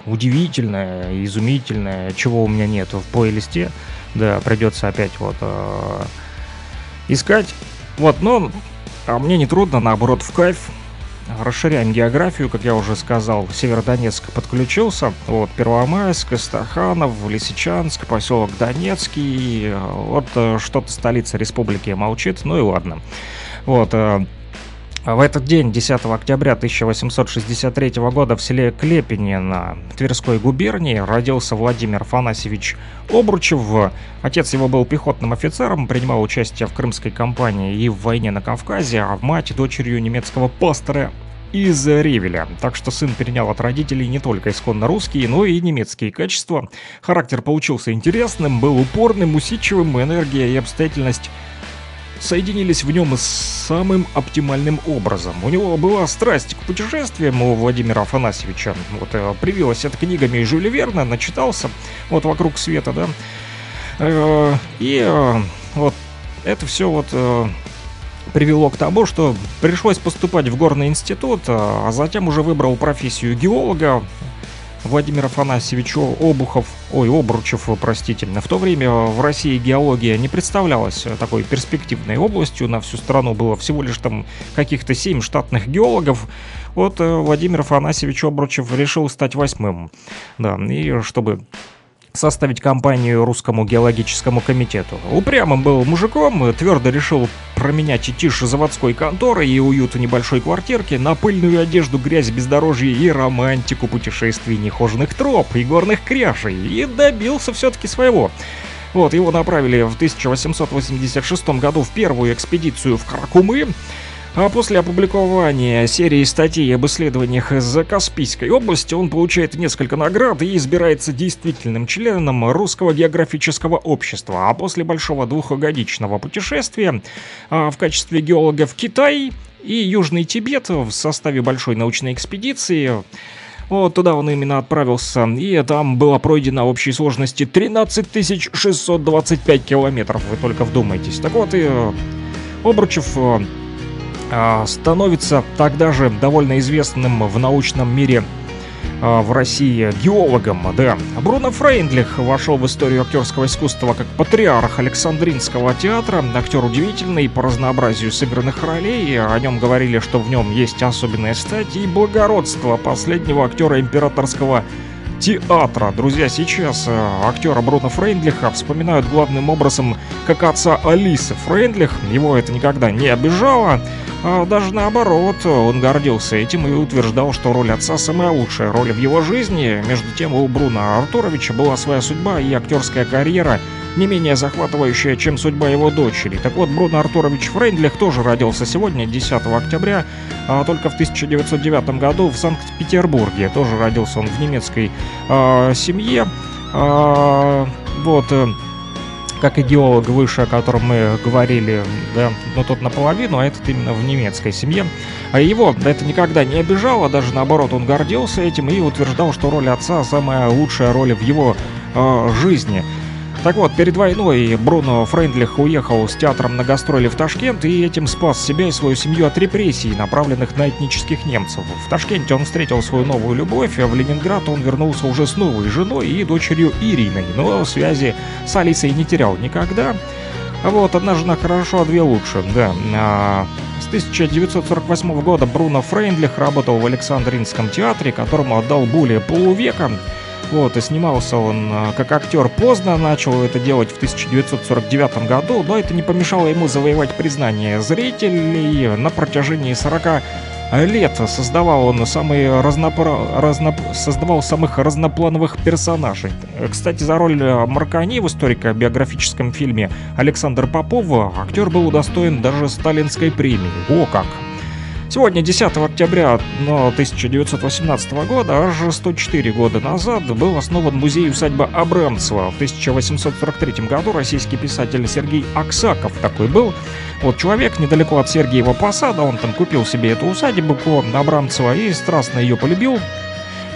удивительное, изумительное, чего у меня нет в плейлисте, да, придется опять вот а, искать. Вот, но а мне не трудно, наоборот, в кайф. Расширяем географию, как я уже сказал, Северодонецк подключился, вот, Первомайск, Стаханов, Лисичанск, поселок Донецкий, вот, что-то столица республики молчит, ну и ладно. Вот, в этот день, десятого октября тысяча восемьсот шестьдесят третьего года, в селе Клепинино Тверской губернии родился Владимир Афанасьевич Обручев. Отец его был пехотным офицером, принимал участие в Крымской кампании и в войне на Кавказе, а мать – дочерью немецкого пастора из Ревеля. Так что сын перенял от родителей не только исконно русские, но и немецкие качества. Характер получился интересным, был упорным, усидчивым, энергия и обстоятельность соединились в нем самым оптимальным образом. У него была страсть к путешествиям, у Владимира Афанасьевича. Вот, привилась это книгами Жюля Верна, начитался вот «Вокруг света», да. И вот это все вот привело к тому, что пришлось поступать в горный институт, а затем уже выбрал профессию геолога. Владимир Афанасьевич Обухов, ой, Обручев, простите. В то время в России геология не представлялась такой перспективной областью. На всю страну было всего лишь там каких-то семь штатных геологов. Вот Владимир Афанасьевич Обручев решил стать восьмым. Да, и чтобы составить компанию Русскому геологическому комитету. Упрямым был мужиком, твердо решил променять тишь заводской конторы и уют небольшой квартирки на пыльную одежду, грязь, бездорожье и романтику путешествий, нехоженных троп и горных кряжей. И добился все-таки своего. Вот, его направили в тысяча восемьсот восемьдесят шестом году в первую экспедицию в Каракумы. А после опубликования серии статей об исследованиях из Каспийской области он получает несколько наград и избирается действительным членом Русского географического общества. А после большого двухгодичного путешествия в качестве геолога в Китай и Южный Тибет в составе большой научной экспедиции, вот туда он именно отправился, и там было пройдено общей сложности тринадцать тысяч шестьсот двадцать пять километров, вы только вдумайтесь. Так вот, и Обручев становится тогда же довольно известным в научном мире в России геологом, да. Бруно Фрейндлих вошел в историю актерского искусства как патриарх Александринского театра. Актер удивительный по разнообразию сыгранных ролей. О нем говорили, что в нем есть особенная стать и благородство последнего актера императорского театра. Друзья, сейчас актера Бруно Фрейндлиха вспоминают главным образом как отца Алисы Фрейндлих. Его это никогда не обижало, а даже наоборот, он гордился этим и утверждал, что роль отца самая лучшая роль в его жизни. Между тем, у Бруно Артуровича была своя судьба и актерская карьера не менее захватывающая, чем судьба его дочери. Так вот, Бруно Артурович Фрейндлих тоже родился сегодня, десятого октября, а только в тысяча девятьсот девятом году в Санкт-Петербурге. Тоже родился он в немецкой а, семье. А, вот... как идеолог выше, о котором мы говорили, да, но тот наполовину, а этот именно в немецкой семье. Его это никогда не обижало, даже наоборот, он гордился этим и утверждал, что роль отца самая лучшая роль в его э, жизни. Так вот, перед войной Бруно Фрейндлих уехал с театром на гастроли в Ташкент и этим спас себя и свою семью от репрессий, направленных на этнических немцев. В Ташкенте он встретил свою новую любовь, а в Ленинград он вернулся уже с новой женой и дочерью Ириной, но связи с Алисой не терял никогда. Вот, одна жена хорошо, а две лучше, да. С тысяча девятьсот сорок восьмого года Бруно Фрейндлих работал в Александринском театре, которому отдал более полувека. Вот, и снимался он как актер поздно, начал это делать в тысяча девятьсот сорок девятом году, но это не помешало ему завоевать признание зрителей. На протяжении сорока лет создавал он самые разнопро... разно... создавал самых разноплановых персонажей. Кстати, за роль Маркани в историко-биографическом фильме Александра Попова актер был удостоен даже сталинской премии. О как! Сегодня, десятого октября тысяча девятьсот восемнадцатого года, аж сто четыре года назад, был основан музей-усадьба Абрамцево. В тысяча восемьсот сорок третьем году российский писатель Сергей Аксаков такой был. Вот человек недалеко от Сергиева Посада, он там купил себе эту усадьбу Абрамцево и страстно ее полюбил.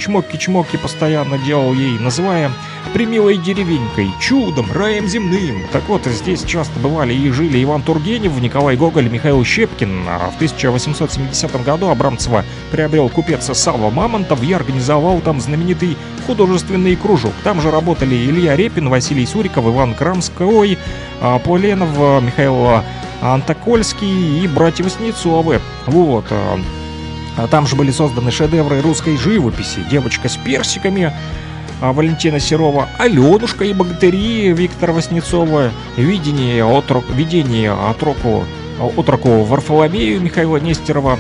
Чмоки-чмоки постоянно делал ей, называя примилой деревенькой, чудом, раем земным. Так вот, здесь часто бывали и жили Иван Тургенев, Николай Гоголь, Михаил Щепкин. А в тысяча восемьсот семидесятом году Абрамцево приобрел купец Савва Мамонтов и организовал там знаменитый художественный кружок. Там же работали Илья Репин, Василий Суриков, Иван Крамской, Поленов, Михаил Антокольский и братья Васнецовы. Вот... Там же были созданы шедевры русской живописи «Девочка с персиками» Валентина Серова, «Аленушка и богатыри» Виктора Васнецова, «Видение отроку, видение отроку, отроку Варфоломею» Михаила Нестерова.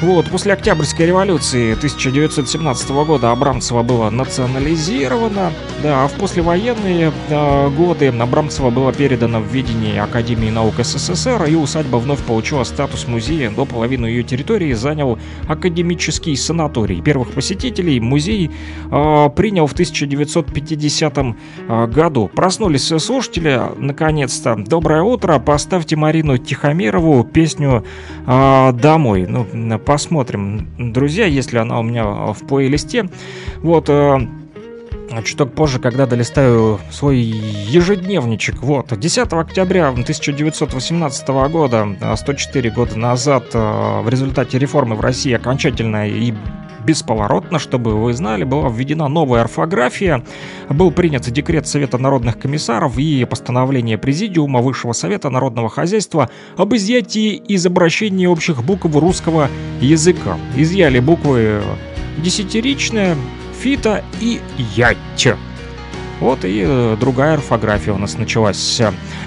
Вот, после Октябрьской революции тысяча девятьсот семнадцатого года Абрамцево было национализировано, да, а в послевоенные э, годы Абрамцево было передано в ведение Академии наук СССР, и усадьба вновь получила статус музея. До половины ее территории занял академический санаторий. Первых посетителей музей э, принял в тысяча девятьсот пятидесятом э, году. Проснулись слушатели, наконец-то. Доброе утро, поставьте Марину Тихомирову песню э, «Домой». Ну, посмотрим, друзья, если она у меня в плейлисте. Вот, чуток позже, когда долистаю свой ежедневничек. Вот, десятого октября тысяча девятьсот восемнадцатого года, сто четыре года назад, в результате реформы в России окончательно и бесповоротно, чтобы вы знали, была введена новая орфография, был принят декрет Совета народных комиссаров и постановление Президиума Высшего Совета народного хозяйства об изъятии из обращения общих букв русского языка. Изъяли буквы десятиричная, фита и ять. Вот и другая орфография у нас началась.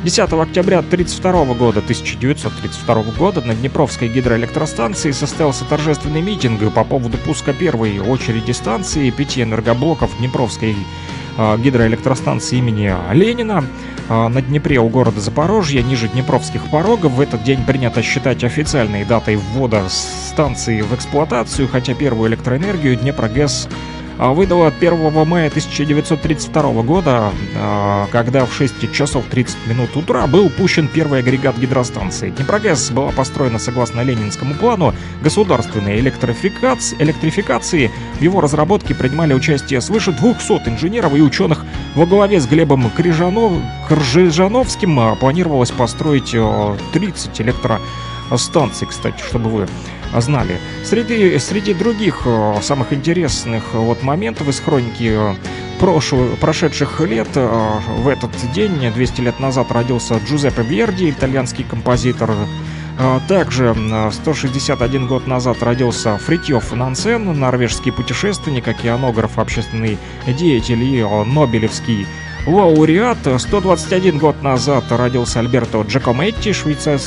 десятого октября тысяча девятьсот тридцать второго года на Днепровской гидроэлектростанции состоялся торжественный митинг по поводу пуска первой очереди станции пяти энергоблоков Днепровской гидроэлектростанции имени Ленина на Днепре у города Запорожья, ниже днепровских порогов. В этот день принято считать официальной датой ввода станции в эксплуатацию, хотя первую электроэнергию Днепрогэс выдала первого мая тысяча девятьсот тридцать второго года, когда в шесть часов тридцать минут утра был пущен первый агрегат гидростанции. Днепрогэс была построена согласно ленинскому плану государственной электрификации. В его разработке принимали участие свыше двухсот инженеров и ученых. Во главе с Глебом Крижанов... Кржижановским планировалось построить тридцать электростанций, кстати, чтобы вы... знали. Среди, среди других самых интересных вот моментов из хроники прошу, прошедших лет, в этот день, двести лет назад, родился Джузеппе Верди, итальянский композитор. Также сто шестьдесят один год назад родился Фритьёф Нансен, норвежский путешественник, океанограф, общественный деятель и нобелевский лауреат. сто двадцать один год назад родился Альберто Джакометти, швейцар...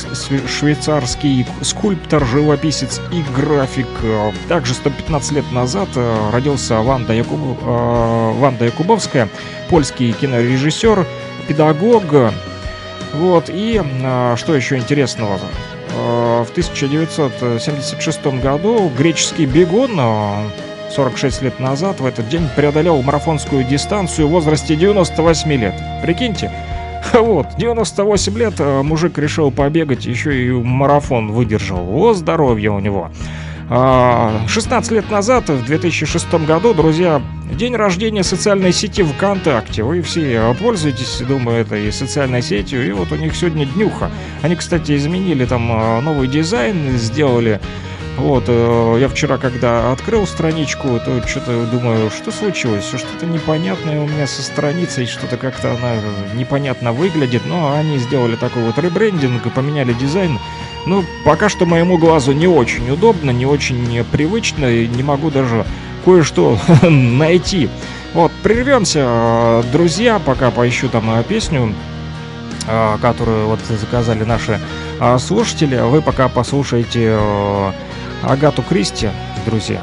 швейцарский скульптор, живописец и график. Также сто пятнадцать лет назад родился Ванда, Якуб... Ванда Якубовская, польский кинорежиссер, педагог. Вот, и что еще интересного? В тысяча девятьсот семьдесят шестом году греческий бегун сорок шесть лет назад в этот день преодолел марафонскую дистанцию в возрасте девяноста восьми лет. Прикиньте, Вот, девяносто восемь лет мужик решил побегать, еще и марафон выдержал. О, здоровье у него. шестнадцать лет назад, в две тысячи шестом году, друзья, день рождения социальной сети ВКонтакте. Вы все пользуетесь, думаю, этой социальной сетью, и вот у них сегодня днюха. Они, кстати, изменили там новый дизайн, сделали. Вот, я вчера, когда открыл страничку, то что-то думаю, что случилось, что-то непонятное у меня со страницей, что-то как-то она непонятно выглядит, но они сделали такой вот ребрендинг и поменяли дизайн. Ну, пока что моему глазу не очень удобно, не очень привычно, и не могу даже кое-что найти. Вот, прервемся, друзья, пока поищу там песню, которую вот заказали наши слушатели. Вы пока послушаете Агату Кристи, друзья.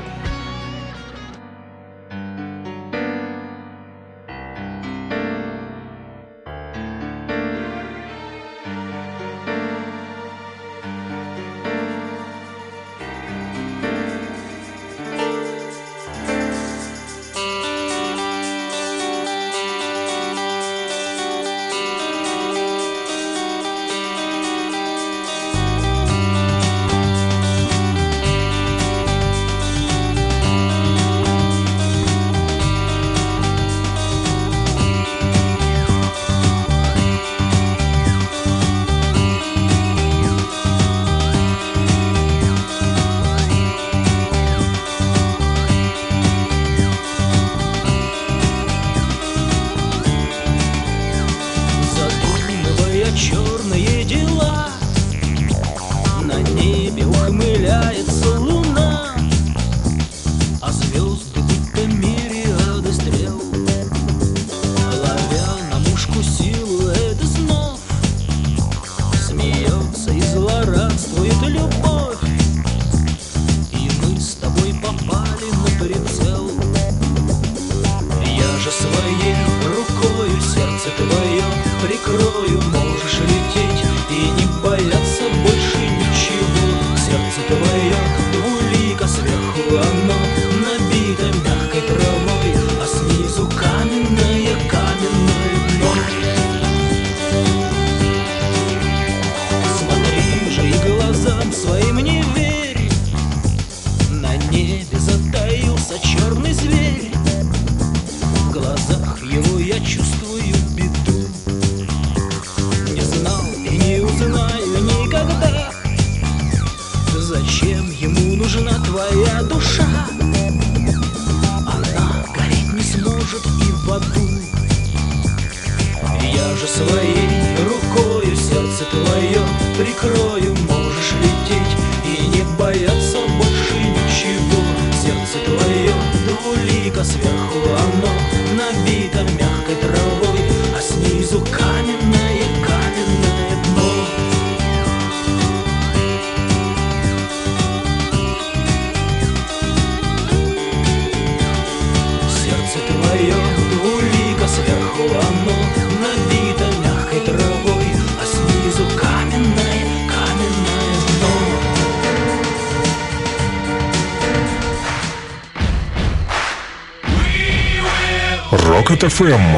Рокот ФМ.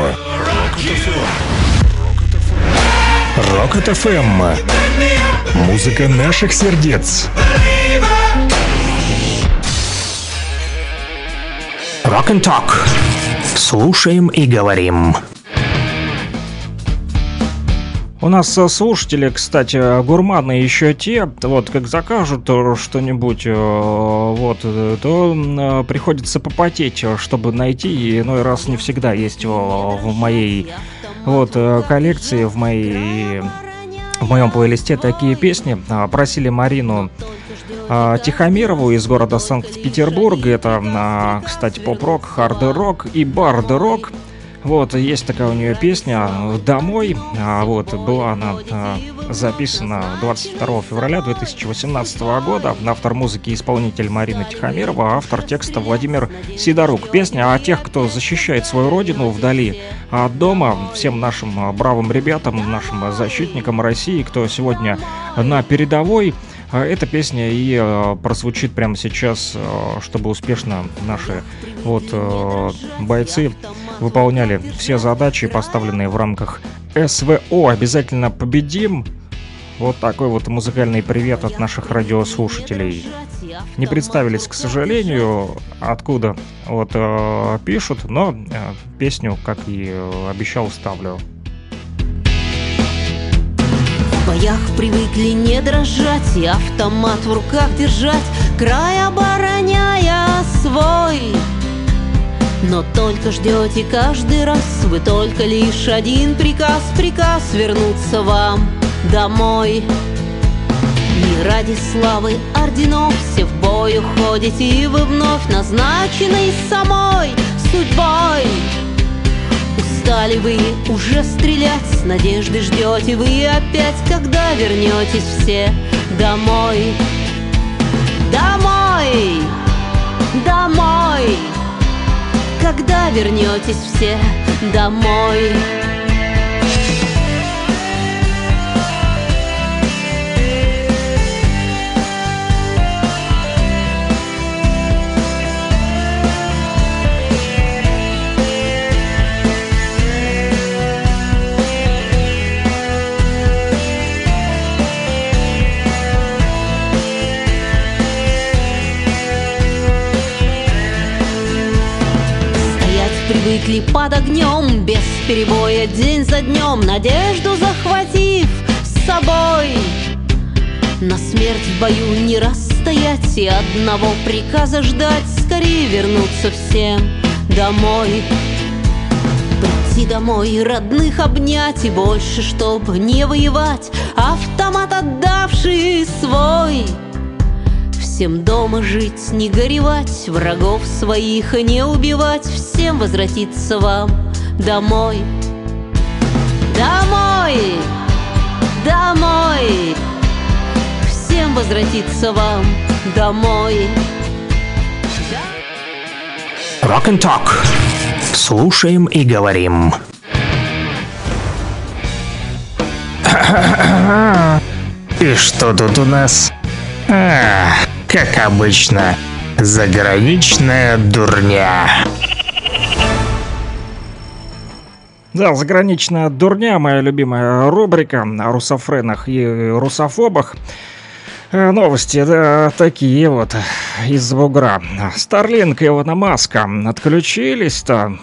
Рокот ФМ. Музыка наших сердец. Rock and Talk. Слушаем и говорим. У нас слушатели, кстати, гурманы еще те, вот как закажут что-нибудь, вот, то приходится попотеть, чтобы найти, иной раз не всегда есть в моей вот коллекции, в моей, в моем плейлисте такие песни. Просили Марину Тихомирову из города Санкт-Петербурга, это, кстати, поп-рок, хард-рок и бард-рок. Вот, есть такая у нее песня «Домой», вот, была она записана двадцать второго февраля две тысячи восемнадцатого года, автор музыки исполнитель Марина Тихомирова, автор текста Владимир Сидорук. Песня о тех, кто защищает свою родину вдали от дома, всем нашим бравым ребятам, нашим защитникам России, кто сегодня на передовой. Эта песня и прозвучит прямо сейчас, чтобы успешно наши вот бойцы выполняли все задачи, поставленные в рамках СВО обязательно победим. Вот такой вот музыкальный привет от наших радиослушателей. Не представились, к сожалению, откуда вот э, пишут, но э, песню, как и обещал, ставлю. В боях привыкли не дрожать и автомат в руках держать, край обороняя свой. Но только ждете каждый раз вы только лишь один приказ, приказ вернуться вам домой. И ради славы орденов все в бой уходите, и вы вновь назначены самой судьбой. Устали вы уже стрелять, с надеждой ждете вы опять, когда вернетесь все домой. Домой, домой, когда вернетесь все домой. Привыкли под огнем, без перебоя, день за днем, надежду захватив с собой. На смерть в бою не расстоять и одного приказа ждать, скорее вернуться всем домой. Прийти домой, родных обнять и больше, чтоб не воевать, автомат отдавший свой. Всем дома жить, не горевать, врагов своих не убивать, всем возвратиться вам домой. Домой, домой, всем возвратиться вам домой. Rock and Talk. Слушаем и говорим. И что тут у нас? А, как обычно, заграничная дурня. Да, заграничная дурня, моя любимая рубрика о русофренах и русофобах. Новости, да, такие вот из бугра. Старлинк и Илона Маска отключились-то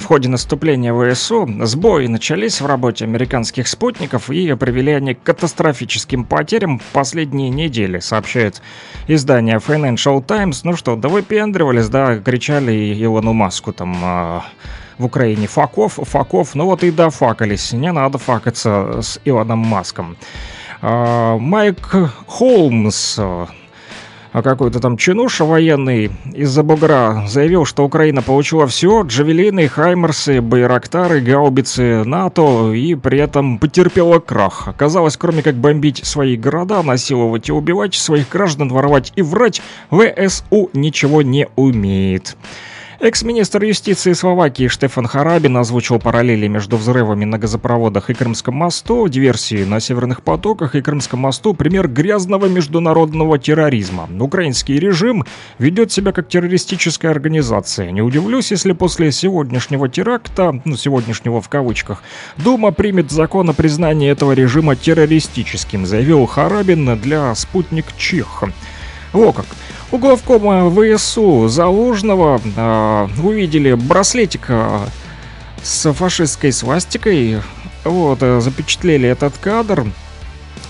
в ходе наступления ВСУ. Сбои начались в работе американских спутников и привели они к катастрофическим потерям в последние недели, сообщает издание Financial Times. Ну что, да выпендривались, да, кричали Илону Маску там... в Украине факов, факов, ну вот и дофакались, не надо факаться с Илоном Маском. А, Майк Холмс, какой-то там чинуш военный из-за бугра, заявил, что Украина получила все: джавелины, хаймарсы, байрактары, гаубицы НАТО, и при этом потерпела крах. Оказалось, кроме как бомбить свои города, насиловать и убивать своих граждан, воровать и врать, ВСУ ничего не умеет. Экс-министр юстиции Словакии Штефан Харабин озвучил параллели между взрывами на газопроводах и Крымском мосту, диверсии на Северных потоках и Крымском мосту, пример грязного международного терроризма. Украинский режим ведет себя как террористическая организация. Не удивлюсь, если после сегодняшнего теракта, ну сегодняшнего в кавычках, Дума примет закон о признании этого режима террористическим, заявил Харабин для «Спутник Чих». Во как. У главкома ВСУ Залужного э, увидели браслетик с фашистской свастикой. Вот, э, запечатлели этот кадр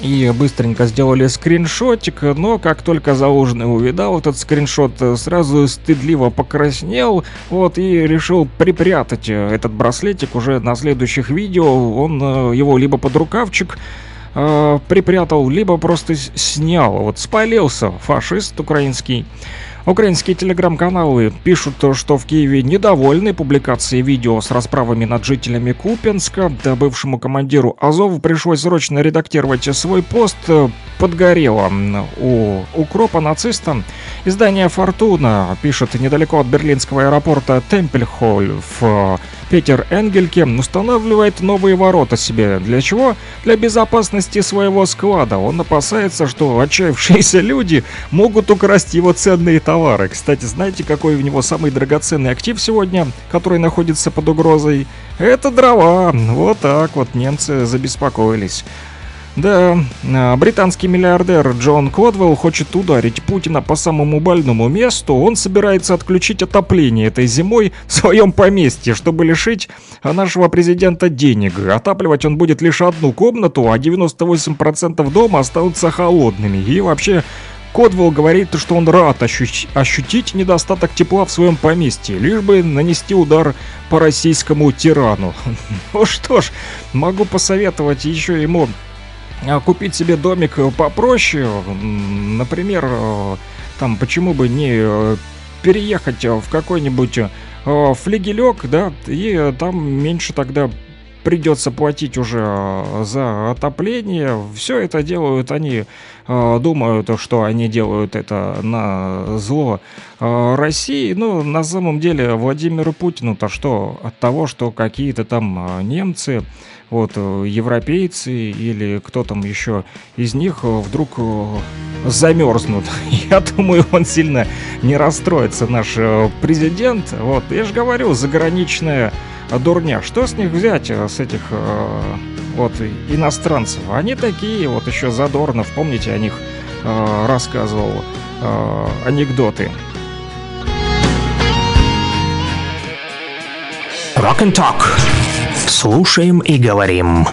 и быстренько сделали скриншотик. Но как только Залужный увидал этот скриншот, сразу стыдливо покраснел. Вот, и решил припрятать этот браслетик уже на следующих видео. Он э, его либо под рукавчик припрятал, либо просто снял. Вот спалился фашист украинский. Украинские телеграм-каналы пишут, что в Киеве недовольны публикацией видео с расправами над жителями Купенска. Да бывшему командиру Азова пришлось срочно редактировать свой пост. Подгорело у укропа нациста. Издание «Фортуна» пишет: недалеко от берлинского аэропорта Темпельхольф Петер Энгельке устанавливает новые ворота себе. Для чего? Для безопасности своего склада. Он опасается, что отчаявшиеся люди могут украсть его ценные товары. Кстати, знаете, какой у него самый драгоценный актив сегодня, который находится под угрозой? Это дрова. Вот так вот немцы забеспокоились. Да, британский миллиардер Джон Кладвелл хочет ударить Путина по самому больному месту. Он собирается отключить отопление этой зимой в своем поместье, чтобы лишить нашего президента денег. Отапливать он будет лишь одну комнату, а девяносто восемь процентов дома останутся холодными. И вообще... Кодвелл говорит, что он рад ощу- ощутить недостаток тепла в своем поместье, лишь бы нанести удар по российскому тирану. Ну что ж, могу посоветовать еще ему купить себе домик попроще. Например, там почему бы не переехать в какой-нибудь флигелек, да, и там меньше тогда... придется платить уже за отопление. Все это делают они, думают, что они делают это на зло России. Но на самом деле Владимиру Путину-то что от того, что какие-то там немцы, вот, европейцы или кто там еще из них вдруг замерзнут. Я думаю, он сильно не расстроится, наш президент. Вот, я же говорю, заграничная дурня. Что с них взять, с этих э, вот иностранцев? Они такие, вот еще Задорнов, помните, о них э, рассказывал э, анекдоты. Rock and Talk. Слушаем и говорим.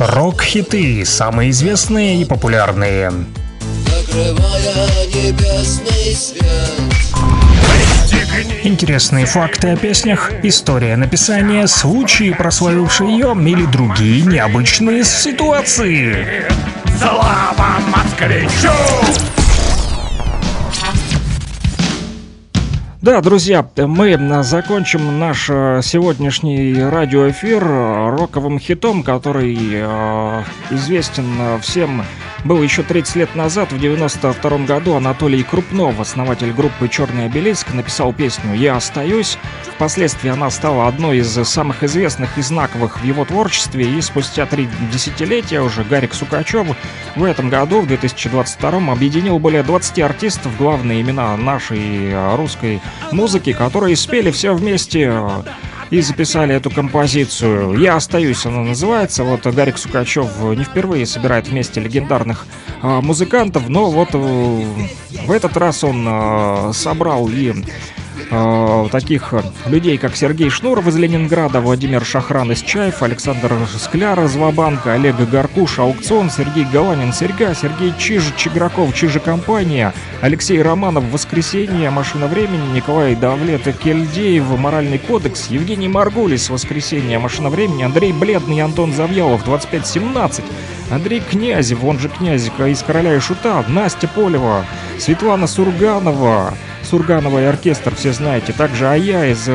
Рок-хиты, самые известные и популярные. Интересные факты о песнях, история написания, случаи, прославившие ее, или другие необычные ситуации. Слава москвичу! Да, друзья, мы закончим наш сегодняшний радиоэфир роковым хитом, который э, известен всем был еще тридцать лет назад. В девяносто втором году Анатолий Крупнов, основатель группы «Черный обелиск», написал песню «Я остаюсь». Впоследствии она стала одной из самых известных и знаковых в его творчестве. И спустя три десятилетия уже Гарик Сукачев в этом году, в две тысячи двадцать втором, объединил более двадцати артистов, главные имена нашей русской музыки, которые спели все вместе и записали эту композицию. «Я остаюсь» она называется. Вот Гарик Сукачев не впервые собирает вместе легендарных а, музыкантов, но вот в этот раз он а, собрал и а, таких людей, как Сергей Шнуров из Ленинграда, Владимир Шахран из Чаев, Александр Скляр из Ва-банка, Олег Гаркуш, Аукцион, Сергей Галанин, Серьга, Сергей Чиж, Чиграков, Чижа компания, Алексей Романов, Воскресенье, Машина времени, Николай Давлет и Кельдеев, Моральный кодекс, Евгений Маргулис, Воскресенье, Машина времени, Андрей Бледный, Антон Завьялов, двадцать пять семнадцать, Андрей Князев, он же Князик из «Короля и Шута», Настя Полева, Светлана Сурганова, Сурганова и оркестр, все знаете. Также Ая из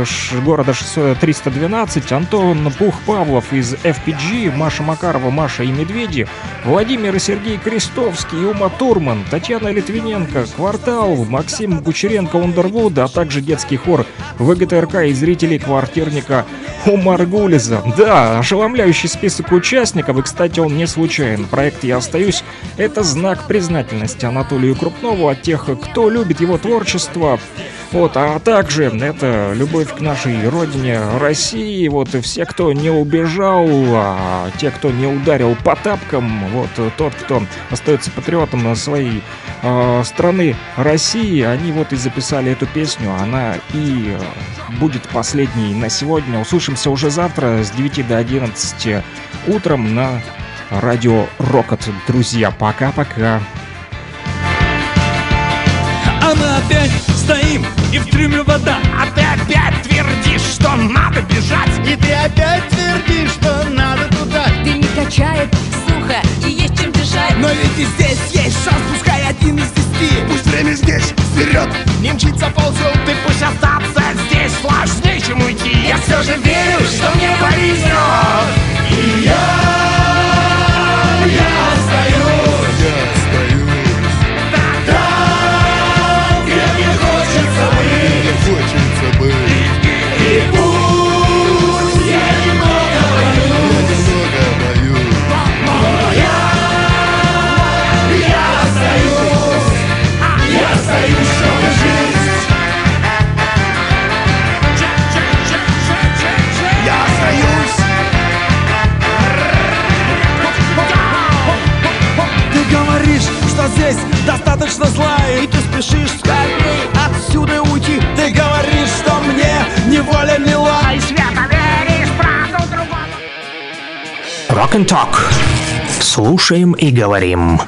города триста двенадцать, Антон Пух-Павлов из эф пи джи, Маша Макарова, Маша и Медведи, Владимир и Сергей Крестовский, Ума Турман, Татьяна Литвиненко, «Квартал», Максим Кучеренко, «Ундервуд», а также детский хор вэ гэ тэ эр ка и зрителей «Квартирника» у Маргулиса. Да, ошеломляющий список участников, и, кстати, он не случайен. Проект «Я остаюсь» — это знак признательности Анатолию Крупнову от тех, кто любит его творчество. Вот, а также это любовь к нашей родине России. Вот, и все, кто не убежал, а те, кто не ударил по тапкам, вот, тот, кто остается патриотом своей э, страны России, они вот и записали эту песню. Она и будет последней на сегодня. Услышимся уже завтра с девяти до одиннадцати утром на радио Рокот. Друзья, пока-пока. А мы опять стоим, и в трюме вода. А ты опять твердишь, что надо бежать. И ты опять твердишь, что надо туда. Ты не качает сухо, и есть чем дышать. Но ведь и здесь есть шанс, пускай один из десяти. Пусть время здесь вперед не мчится ползу. Ты пусть остаться здесь сложнее, чем уйти. Я все же верю, что мне повезет. И я, я остаюсь. спешишь скорей отсюда уйти. Ты говоришь, что мне неволя мила, и свято веришь правду другому. Rock and Talk. Слушаем и говорим.